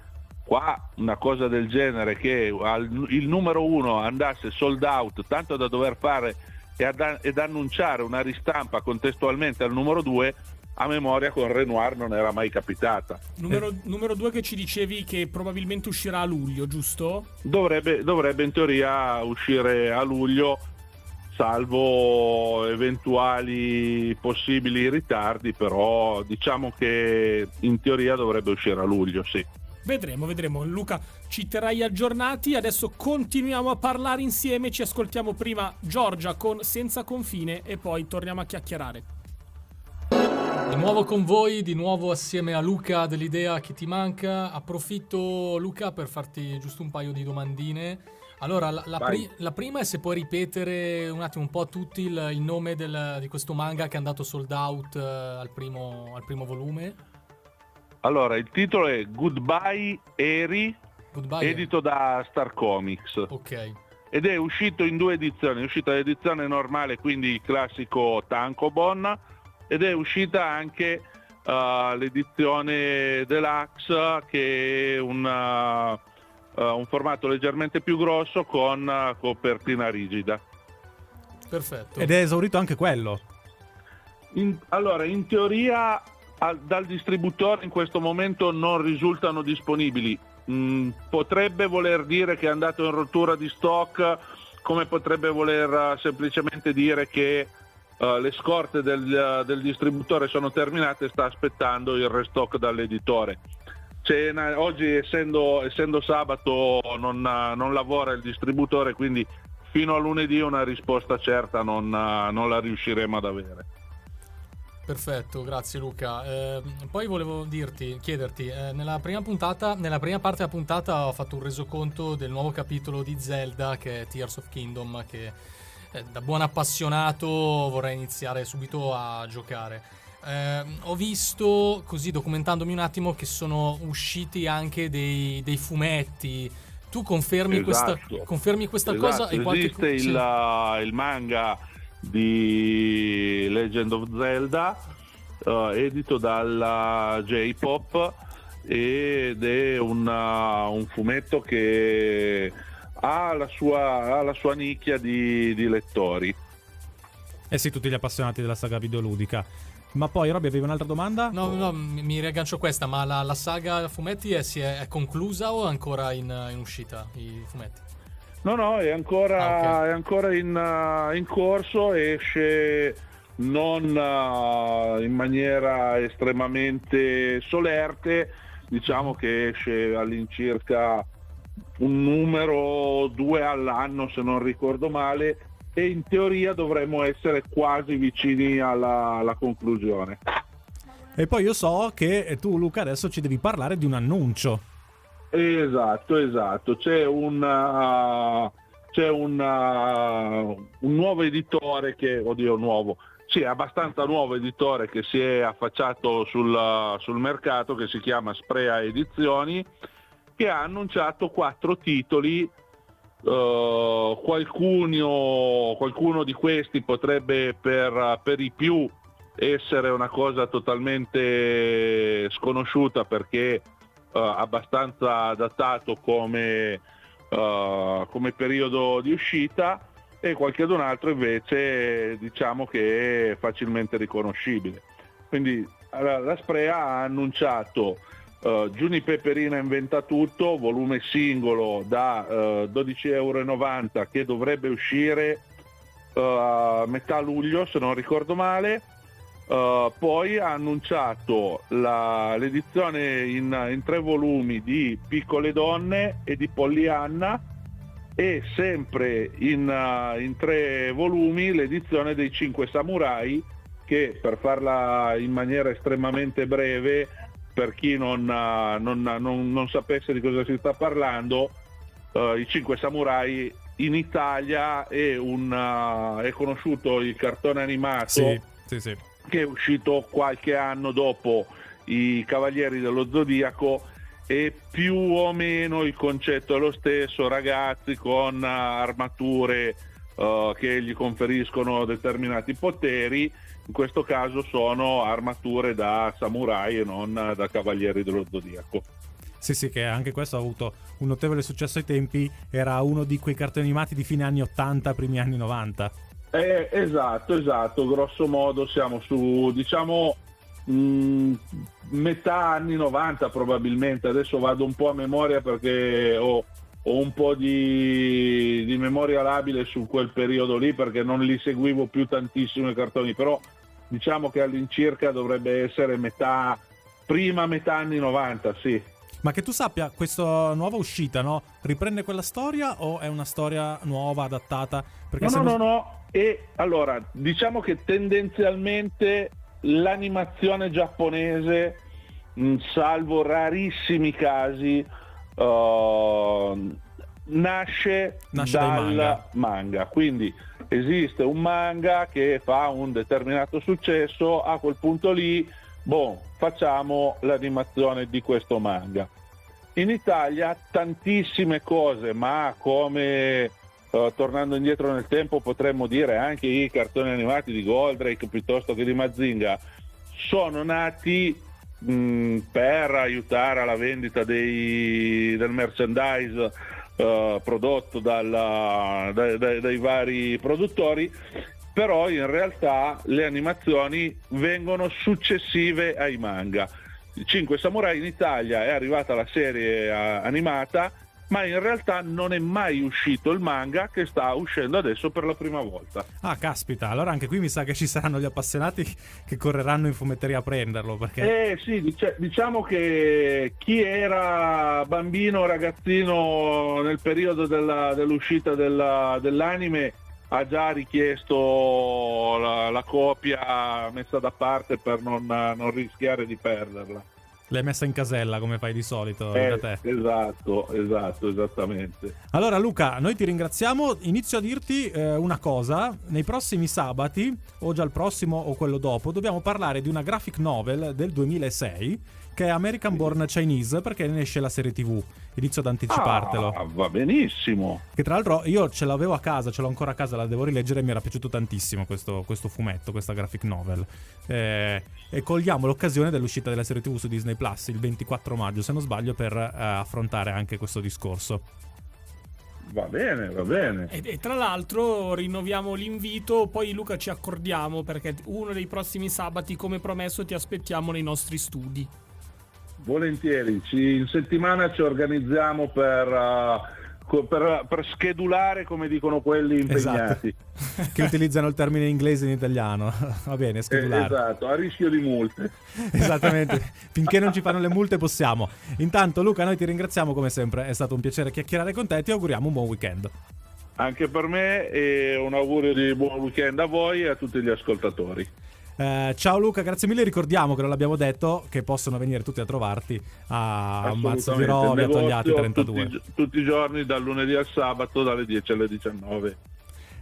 Qua una cosa del genere, che il numero 1 andasse sold out, tanto da dover fare ed annunciare una ristampa contestualmente al numero 2, a memoria con Renoir non era mai capitata. Numero 2 che ci dicevi che probabilmente uscirà a luglio, giusto? Dovrebbe in teoria uscire a luglio, salvo eventuali possibili ritardi, però diciamo che in teoria dovrebbe uscire a luglio, sì. Vedremo. Luca, ci terrai aggiornati. Adesso continuiamo a parlare insieme. Ci ascoltiamo prima Giorgia con Senza Confine e poi torniamo a chiacchierare. Di nuovo con voi, di nuovo assieme a Luca dell'Idea che ti manca. Approfitto, Luca, per farti giusto un paio di domandine. Allora, la prima è se puoi ripetere un attimo un po' a tutti il nome di questo manga che è andato sold out al primo volume. Allora, il titolo è Goodbye Eri, edito da Star Comics. Ok. Ed è uscito in 2 edizioni. È uscita l'edizione normale, quindi il classico Tankobon, ed è uscita anche l'edizione Deluxe, che è un formato leggermente più grosso con copertina rigida. Perfetto. Ed è esaurito anche quello? Allora, in teoria... dal distributore in questo momento non risultano disponibili. Potrebbe voler dire che è andato in rottura di stock, come potrebbe voler semplicemente dire che le scorte del distributore sono terminate e sta aspettando il restock dall'editore. Oggi essendo sabato non lavora il distributore, quindi fino a lunedì una risposta certa non la riusciremo ad avere. Perfetto, grazie Luca. Poi volevo chiederti, nella prima parte della puntata ho fatto un resoconto del nuovo capitolo di Zelda, che è Tears of the Kingdom, che da buon appassionato vorrei iniziare subito a giocare. Ho visto, così documentandomi un attimo, che sono usciti anche dei fumetti. Tu confermi, esatto, questa cosa? Esiste il manga di Legend of Zelda, edito dalla J-Pop, ed è un fumetto che ha la sua nicchia di lettori. Eh sì, tutti gli appassionati della saga videoludica. Ma poi, Robby, avevi un'altra domanda? No, mi riaggancio a questa, ma la saga fumetti è conclusa o è ancora in uscita i fumetti? No, è ancora, okay. È ancora in corso, esce non in maniera estremamente solerte, diciamo che esce all'incirca un numero 2 all'anno, se non ricordo male, e in teoria dovremmo essere quasi vicini alla conclusione. E poi io so che tu, Luca, adesso ci devi parlare di un annuncio. Esatto, c'è un nuovo editore abbastanza nuovo editore che si è affacciato sul mercato, che si chiama Sprea Edizioni, che ha annunciato 4 titoli. Qualcuno di questi potrebbe per i più essere una cosa totalmente sconosciuta, perché abbastanza datato come periodo di uscita, e qualcun altro invece diciamo che è facilmente riconoscibile. Quindi la Sprea ha annunciato Giuni Peperina Inventa Tutto, volume singolo da €12,90, che dovrebbe uscire a metà luglio, se non ricordo male. Poi ha annunciato l'edizione in 3 volumi di Piccole Donne e di Pollyanna, e sempre in 3 volumi l'edizione dei 5 Samurai, che, per farla in maniera estremamente breve, per chi non sapesse di cosa si sta parlando, i 5 Samurai in Italia è conosciuto il cartone animato, sì, che è uscito qualche anno dopo i Cavalieri dello Zodiaco, e più o meno il concetto è lo stesso: ragazzi con armature che gli conferiscono determinati poteri. In questo caso sono armature da samurai e non da Cavalieri dello Zodiaco. Sì, che anche questo ha avuto un notevole successo ai tempi, era uno di quei cartoni animati di fine anni 80, primi anni 90. Esatto, grosso modo siamo su, diciamo, metà anni 90 probabilmente. Adesso vado un po' a memoria perché ho un po' di memoria labile su quel periodo lì, perché non li seguivo più tantissimo i cartoni, però diciamo che all'incirca dovrebbe essere prima metà anni 90, sì. Ma che tu sappia, questa nuova uscita, no? Riprende quella storia o è una storia nuova, adattata? Perché no. E allora, diciamo che tendenzialmente l'animazione giapponese, salvo rarissimi casi, nasce dal manga. Quindi esiste un manga che fa un determinato successo, a quel punto lì, facciamo l'animazione di questo manga. In Italia tantissime cose, ma come tornando indietro nel tempo potremmo dire anche i cartoni animati di Goldrake piuttosto che di Mazinga, sono nati per aiutare alla vendita del merchandise prodotto dai vari produttori. Però in realtà le animazioni vengono successive ai manga. 5 Samurai in Italia è arrivata la serie animata, ma in realtà non è mai uscito il manga, che sta uscendo adesso per la prima volta. Ah, caspita, allora anche qui mi sa che ci saranno gli appassionati che correranno in fumetteria a prenderlo, perché... sì, diciamo che chi era bambino o ragazzino nel periodo dell'uscita dell'anime ha già richiesto la copia messa da parte per non rischiare di perderla. L'hai messa in casella come fai di solito da te. Esatto, esattamente. Allora Luca, noi ti ringraziamo. Inizio a dirti una cosa: nei prossimi sabati, o già il prossimo o quello dopo, dobbiamo parlare di una graphic novel del 2006 che è American Born Chinese, perché ne esce la serie TV. Inizio ad anticipartelo. Va benissimo. Che tra l'altro io ce l'avevo a casa, ce l'ho ancora a casa, la devo rileggere, mi era piaciuto tantissimo questo fumetto, questa graphic novel. E cogliamo l'occasione dell'uscita della serie TV su Disney Plus il 24 maggio, se non sbaglio, per affrontare anche questo discorso. Va bene. E tra l'altro rinnoviamo l'invito, poi Luca ci accordiamo, perché uno dei prossimi sabati, come promesso, ti aspettiamo nei nostri studi. Volentieri, in settimana ci organizziamo per schedulare, come dicono quelli impegnati. Esatto. Che utilizzano il termine inglese in italiano. Va bene, schedulare. Esatto, a rischio di multe. Esattamente, finché non ci fanno le multe possiamo. Intanto Luca, noi ti ringraziamo come sempre, è stato un piacere chiacchierare con te e ti auguriamo un buon weekend. Anche per me, e un augurio di buon weekend a voi e a tutti gli ascoltatori. Ciao Luca, grazie mille. Ricordiamo che non l'abbiamo detto, che possono venire tutti a trovarti a Mazzo di Rovia, Togliatti 32, tutti i giorni dal lunedì al sabato dalle 10 alle 19.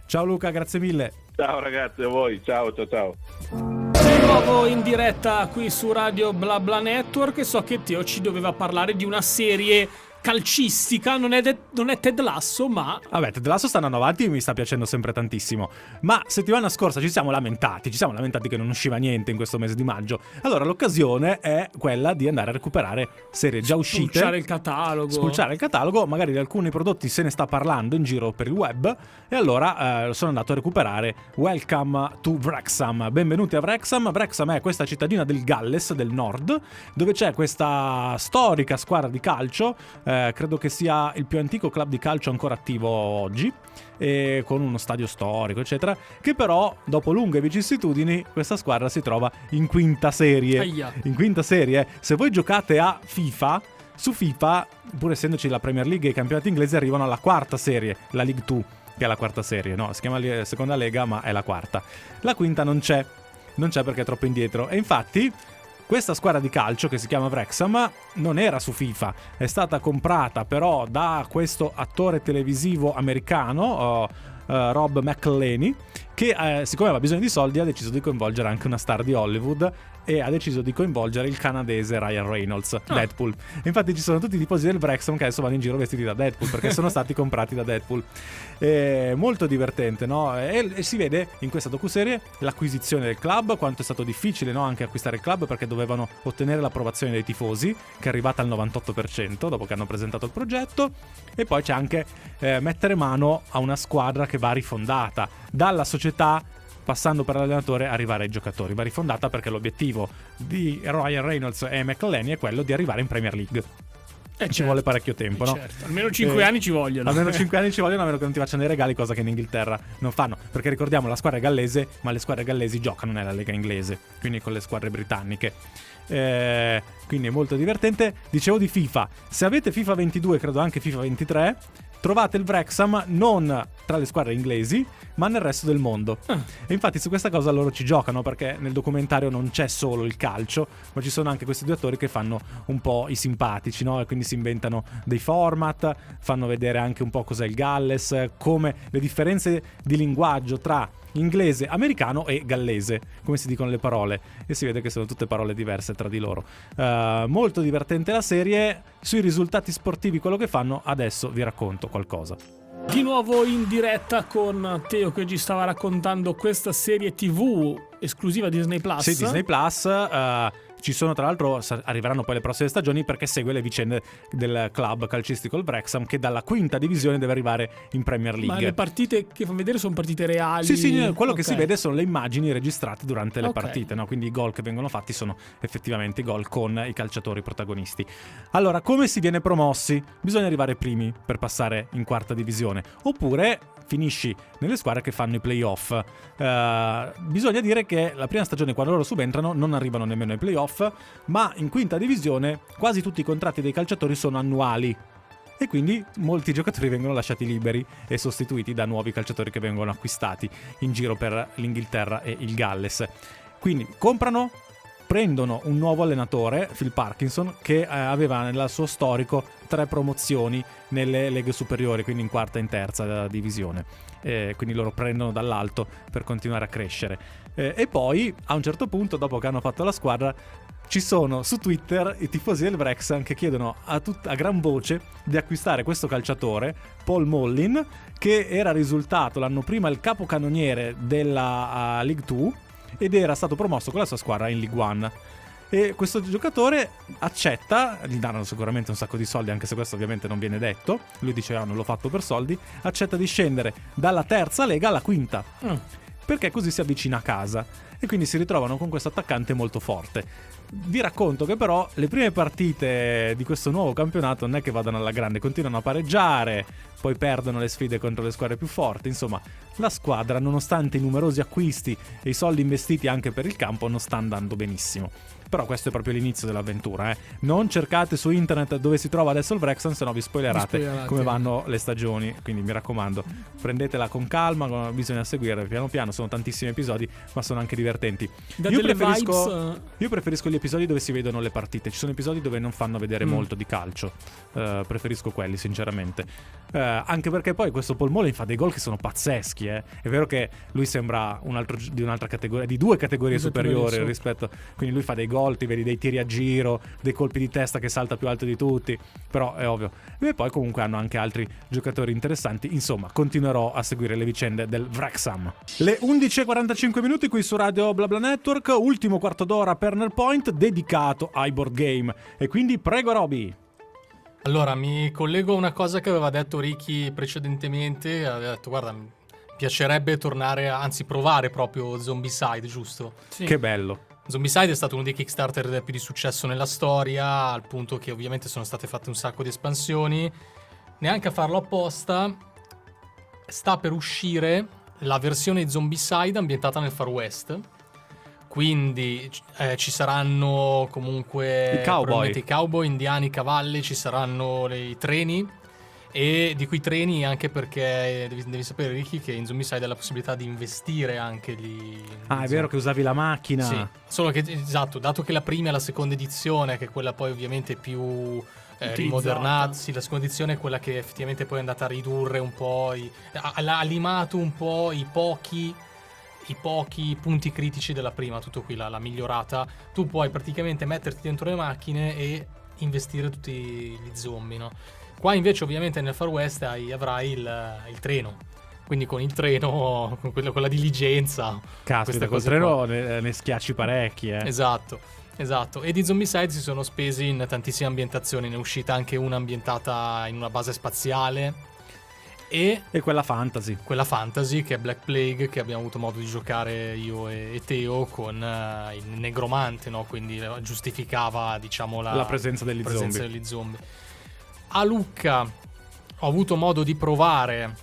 Ciao Luca, grazie mille. Ciao ragazzi, a voi, ciao. Di nuovo in diretta qui su Radio BlaBla Network. So che Teo ci doveva parlare di una serie calcistica, non è Ted Lasso, ma... Vabbè, Ted Lasso sta andando avanti e mi sta piacendo sempre tantissimo. Ma settimana scorsa ci siamo lamentati che non usciva niente in questo mese di maggio. Allora l'occasione è quella di andare a recuperare serie già uscite, spulciare il catalogo, magari di alcuni prodotti se ne sta parlando in giro per il web. E allora sono andato a recuperare Welcome to Wrexham. Benvenuti a Wrexham. Wrexham è questa cittadina del Galles del nord, dove c'è questa storica squadra di calcio Credo che sia il più antico club di calcio ancora attivo oggi, con uno stadio storico eccetera, che però dopo lunghe vicissitudini questa squadra si trova in quinta serie. Aia. In quinta serie, se voi giocate a FIFA, su FIFA, pur essendoci la Premier League e i campionati inglesi, arrivano alla quarta serie, la League 2, che è la quarta serie, no? Si chiama seconda lega ma è la quarta. La quinta non c'è, non c'è perché è troppo indietro. E infatti questa squadra di calcio che si chiama Wrexham non era su FIFA, è stata comprata però da questo attore televisivo americano, Rob McElhenney, che siccome aveva bisogno di soldi ha deciso di coinvolgere anche una star di Hollywood e ha deciso di coinvolgere il canadese Ryan Reynolds, Deadpool. Infatti ci sono tutti i tifosi del Wrexham che adesso vanno in giro vestiti da Deadpool perché sono stati comprati da Deadpool. Molto divertente, no? E si vede in questa docuserie l'acquisizione del club, quanto è stato difficile, no? Anche acquistare il club perché dovevano ottenere l'approvazione dei tifosi, che è arrivata al 98% dopo che hanno presentato il progetto. E poi c'è anche mettere mano a una squadra che va rifondata dalla società, passando per l'allenatore, arrivare ai giocatori. Va rifondata perché l'obiettivo di Ryan Reynolds e McElhenney è quello di arrivare in Premier League. E ci vuole parecchio tempo, no? Certo. Almeno 5 anni ci vogliono. Almeno 5 anni ci vogliono, a meno che non ti facciano dei regali, cosa che in Inghilterra non fanno. Perché ricordiamo, la squadra è gallese, ma le squadre gallesi giocano nella Lega inglese, quindi con le squadre britanniche. Quindi è molto divertente. Dicevo di FIFA. Se avete FIFA 22, credo anche FIFA 23... trovate il Wrexham non tra le squadre inglesi, ma nel resto del mondo. E infatti su questa cosa loro ci giocano, perché nel documentario non c'è solo il calcio, ma ci sono anche questi due attori che fanno un po' i simpatici, no? E quindi si inventano dei format, fanno vedere anche un po' cos'è il Galles, come le differenze di linguaggio tra inglese, americano e gallese, come si dicono le parole, e si vede che sono tutte parole diverse tra di loro. Molto divertente la serie. Sui risultati sportivi, quello che fanno, adesso vi racconto qualcosa. Di nuovo in diretta con Teo, che ci stava raccontando questa serie TV esclusiva Disney Plus. Sì, Disney Plus. Ci sono, tra l'altro, arriveranno poi le prossime stagioni, perché segue le vicende del club calcistico il Wrexham, che dalla quinta divisione deve arrivare in Premier League. Ma le partite che fanno vedere sono partite reali? Sì, sì, quello che si vede sono le immagini registrate durante le partite, no? Quindi i gol che vengono fatti sono effettivamente i gol con i calciatori protagonisti. Allora, come si viene promossi? Bisogna arrivare primi per passare in quarta divisione, oppure finisci nelle squadre che fanno i playoff. Bisogna dire che la prima stagione, quando loro subentrano, non arrivano nemmeno ai playoff, ma in quinta divisione quasi tutti i contratti dei calciatori sono annuali e quindi molti giocatori vengono lasciati liberi e sostituiti da nuovi calciatori che vengono acquistati in giro per l'Inghilterra e il Galles. Quindi comprano, prendono un nuovo allenatore, Phil Parkinson, che aveva nel suo storico 3 promozioni nelle leghe superiori, quindi in quarta e in terza divisione. Quindi loro prendono dall'alto per continuare a crescere. E poi, a un certo punto, dopo che hanno fatto la squadra, ci sono su Twitter i tifosi del Wrexham che chiedono a gran voce di acquistare questo calciatore, Paul Mullin, che era risultato l'anno prima il capocannoniere della League 2, ed era stato promosso con la sua squadra in League One. E questo giocatore accetta, gli danno sicuramente un sacco di soldi, anche se questo ovviamente non viene detto. Lui dice: ah, non l'ho fatto per soldi. Accetta di scendere dalla terza lega alla quinta, perché così si avvicina a casa. E quindi si ritrovano con questo attaccante molto forte. Vi racconto che però le prime partite di questo nuovo campionato non è che vadano alla grande, continuano a pareggiare, poi perdono le sfide contro le squadre più forti. Insomma, la squadra, nonostante i numerosi acquisti e i soldi investiti anche per il campo, non sta andando benissimo. Però questo è proprio l'inizio dell'avventura, eh. Non cercate su internet dove si trova adesso il Wrexham, se no vi spoilerate come vanno le stagioni. Quindi mi raccomando, prendetela con calma, bisogna seguire piano piano. Sono tantissimi episodi, ma sono anche divertenti. Io preferisco gli episodi dove si vedono le partite. Ci sono episodi dove non fanno vedere molto di calcio, preferisco quelli sinceramente, anche perché poi questo Paul Mullin fa dei gol che sono pazzeschi, eh. È vero che lui sembra di un'altra categoria, di 2 categorie superiori rispetto, quindi lui fa dei gol, ti vedi dei tiri a giro, dei colpi di testa che salta più alto di tutti, però è ovvio. E poi comunque hanno anche altri giocatori interessanti. Insomma, continuerò a seguire le vicende del Wrexham. Le 11:45 minuti qui su Radio BlaBla Network, ultimo quarto d'ora per Nerd Point dedicato ai board game, e quindi prego Roby. Allora mi collego a una cosa che aveva detto Ricky precedentemente. Aveva detto: guarda, mi piacerebbe tornare, anzi provare proprio Zombicide, giusto? Sì. Che bello. Zombicide è stato uno dei Kickstarter più di successo nella storia, al punto che ovviamente sono state fatte un sacco di espansioni. Neanche a farlo apposta, sta per uscire la versione Zombicide ambientata nel Far West. Quindi ci saranno comunque i cowboy, indiani, cavalli, ci saranno i treni. E di quei treni anche perché devi sapere, Ricky, che in Zombicide hai la possibilità di investire anche lì. Ah, è vero che usavi la macchina. Sì, solo che, esatto, dato che la prima e la seconda edizione, che è quella poi ovviamente più rimodernata, sì, la seconda edizione è quella che effettivamente poi è andata a ridurre un po', ha limato un po' i pochi punti critici della prima, tutto qui l'ha migliorata. Tu puoi praticamente metterti dentro le macchine e investire tutti gli zombie, no? Qua invece ovviamente nel Far West avrai il treno, quindi con il treno, con la diligenza. Caspita, col treno ne schiacci parecchi, eh. Esatto. E di Zombicide si sono spesi in tantissime ambientazioni, ne è uscita anche una ambientata in una base spaziale. E quella fantasy. Quella fantasy che è Black Plague, che abbiamo avuto modo di giocare io e Teo con il negromante, no? Quindi giustificava, diciamo, la presenza degli zombie. A Lucca ho avuto modo di provare,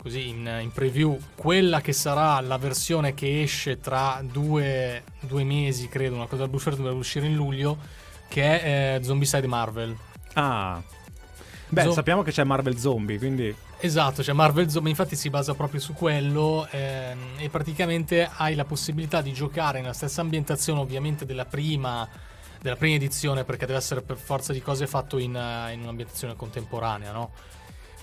così in preview, quella che sarà la versione che esce tra due mesi, credo, una cosa dovrebbe uscire in luglio, che è Zombicide Marvel. Ah, beh, sappiamo che c'è Marvel Zombie, quindi... Esatto, c'è Marvel Zombie, infatti si basa proprio su quello, e praticamente hai la possibilità di giocare nella stessa ambientazione ovviamente della prima edizione, perché deve essere per forza di cose fatto in un'ambientazione contemporanea, no?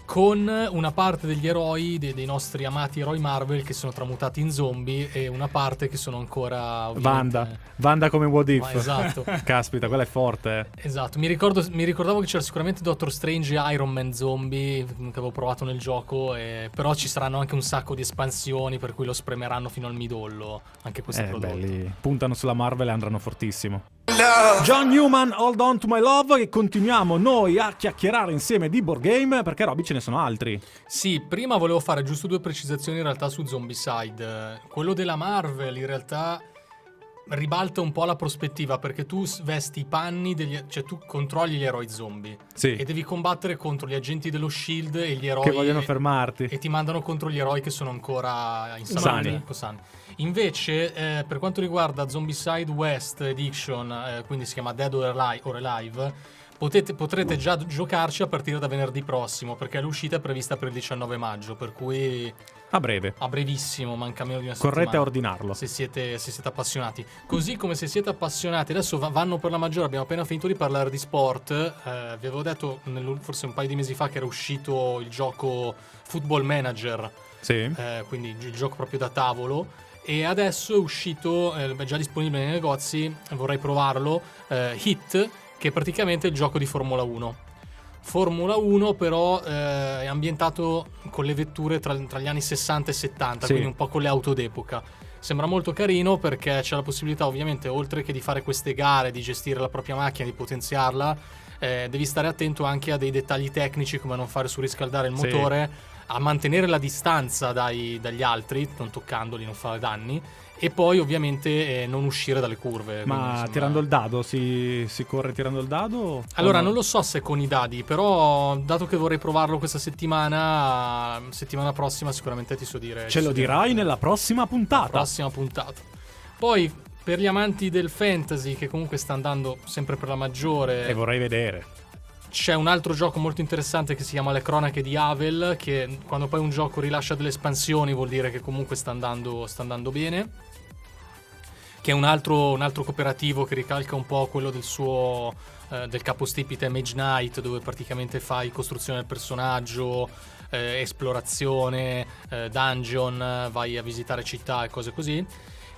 Con una parte degli eroi, dei nostri amati eroi Marvel, che sono tramutati in zombie, e una parte che sono ancora Wanda come What If. Esatto. Caspita, quella è forte. Esatto, mi ricordavo che c'era sicuramente Doctor Strange e Iron Man zombie che avevo provato nel gioco, però ci saranno anche un sacco di espansioni, per cui lo spremeranno fino al midollo anche questo prodotto. Belli. Puntano sulla Marvel e andranno fortissimo. John Newman, Hold On To My Love, che continuiamo noi a chiacchierare insieme di board game, perché Robby ce ne sono altri. Sì, prima volevo fare giusto due precisazioni in realtà su Zombicide. Quello della Marvel in realtà ribalta un po' la prospettiva, perché tu vesti i panni cioè tu controlli gli eroi zombie, sì, e devi combattere contro gli agenti dello SHIELD e gli eroi che vogliono fermarti, e ti mandano contro gli eroi che sono ancora sani. Invece per quanto riguarda Zombicide West Edition, quindi si chiama Dead or Alive, potrete già giocarci a partire da venerdì prossimo, perché l'uscita è prevista per il 19 maggio, per cui a breve, a brevissimo, manca meno di una settimana. Correte a ordinarlo se siete appassionati, così come se siete appassionati adesso vanno per la maggiore. Abbiamo appena finito di parlare di sport, vi avevo detto forse un paio di mesi fa che era uscito il gioco Football Manager, sì, quindi il gioco proprio da tavolo. E adesso è uscito, è già disponibile nei negozi, vorrei provarlo, Hit, che è praticamente il gioco di Formula 1. Formula 1 però è ambientato con le vetture tra gli anni 60 e 70, sì, quindi un po' con le auto d'epoca. Sembra molto carino perché c'è la possibilità ovviamente, oltre che di fare queste gare, di gestire la propria macchina, di potenziarla, devi stare attento anche a dei dettagli tecnici, come non fare surriscaldare il motore, sì, a mantenere la distanza dagli altri, non toccandoli, non fare danni, e poi ovviamente non uscire dalle curve. Ma tirando il dado, si corre tirando il dado? Allora, non lo so se con i dadi, però dato che vorrei provarlo questa settimana prossima sicuramente ti so dire. Ce lo dirai nella prossima puntata. La prossima puntata. Poi, per gli amanti del fantasy, che comunque sta andando sempre per la maggiore... E vorrei vedere. C'è un altro gioco molto interessante che si chiama Le Cronache di Havel, che quando poi un gioco rilascia delle espansioni vuol dire che comunque sta andando bene, che è un altro cooperativo che ricalca un po' quello del suo del capostipite Mage Knight, dove praticamente fai costruzione del personaggio, esplorazione, dungeon, vai a visitare città e cose così.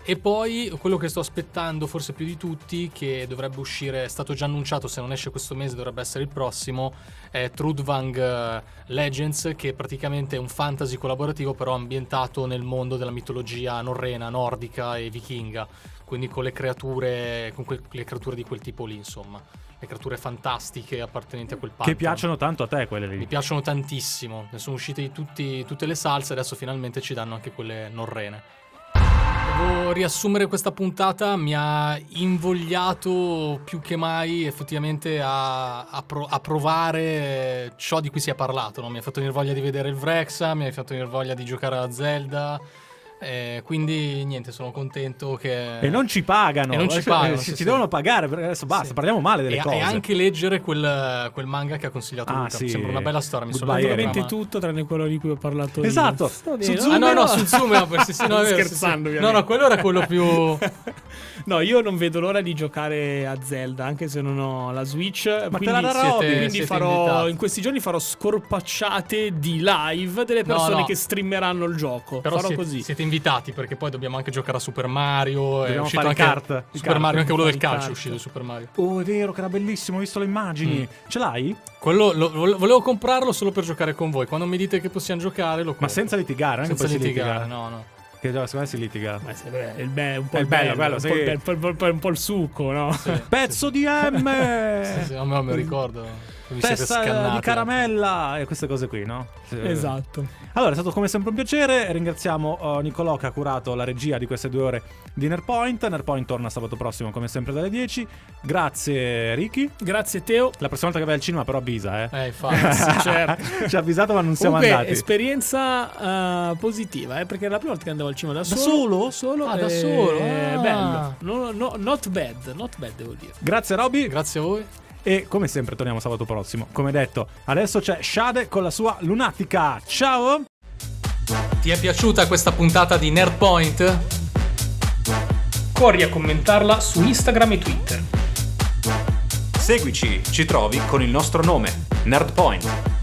E poi quello che sto aspettando forse più di tutti, che dovrebbe uscire, è stato già annunciato, se non esce questo mese dovrebbe essere il prossimo, è Trudvang Legends, che è praticamente un fantasy collaborativo però ambientato nel mondo della mitologia norrena, nordica e vichinga, quindi con le creature di quel tipo lì, insomma, le creature fantastiche appartenenti a quel parco. Che piacciono tanto a te quelle lì? Mi piacciono tantissimo, ne sono uscite tutte le salse, adesso finalmente ci danno anche quelle norrene. Devo riassumere questa puntata, mi ha invogliato più che mai effettivamente a provare ciò di cui si è parlato, no? Mi ha fatto venire voglia di vedere il Wrexham, mi ha fatto venire voglia di giocare a Zelda, quindi niente, sono contento che... E non ci pagano, ci devono pagare, perché adesso basta, sì, parliamo male delle cose. E anche leggere quel manga che ha consigliato Luca, sì, mi sembra una bella storia, mi sono veramente tutto tranne quello di cui ho parlato. Esatto. Suzume, Suzume, scherzando, ovviamente. No, quello era quello più... No, io non vedo l'ora di giocare a Zelda, anche se non ho la Switch. Ma quindi te la darò, quindi farò, in questi giorni farò scorpacciate di live delle persone che streameranno il gioco. Però farò così. Siete invitati, perché poi dobbiamo anche giocare a Super Mario. Dobbiamo fare anche kart. Super Mario, anche quello del calcio è uscito, Super Mario. Oh, è vero che era bellissimo, ho visto le immagini. Ce l'hai? Quello volevo comprarlo solo per giocare con voi. Quando mi dite che possiamo giocare, lo compro. Ma senza litigare, anche senza litigare. No. Che secondo me si litiga. Ma è un po' il bello, un po' il succo, no? Sì, pezzo di M. Sì, non me lo ricordo. Testa di caramella e queste cose qui, no? Sì, esatto. Allora, è stato come sempre un piacere. Ringraziamo Nicolò che ha curato la regia di queste 2 ore di Nerd Point. Nerd Point torna sabato prossimo come sempre dalle 10. Grazie Ricky. Grazie Teo. La prossima volta che vai al cinema però avvisa, eh? Infatti, sì, certo. Ci ha avvisato ma non siamo andati. Esperienza positiva, perché era la prima volta che andavo al cinema da solo. Bello. No, not bad devo dire. Grazie Roby. Grazie a voi. E come sempre torniamo sabato prossimo. Come detto, adesso c'è Shade con la sua Lunatica. Ciao! Ti è piaciuta questa puntata di Nerd Point? Corri a commentarla su Instagram e Twitter. Seguici, ci trovi con il nostro nome, Nerd Point.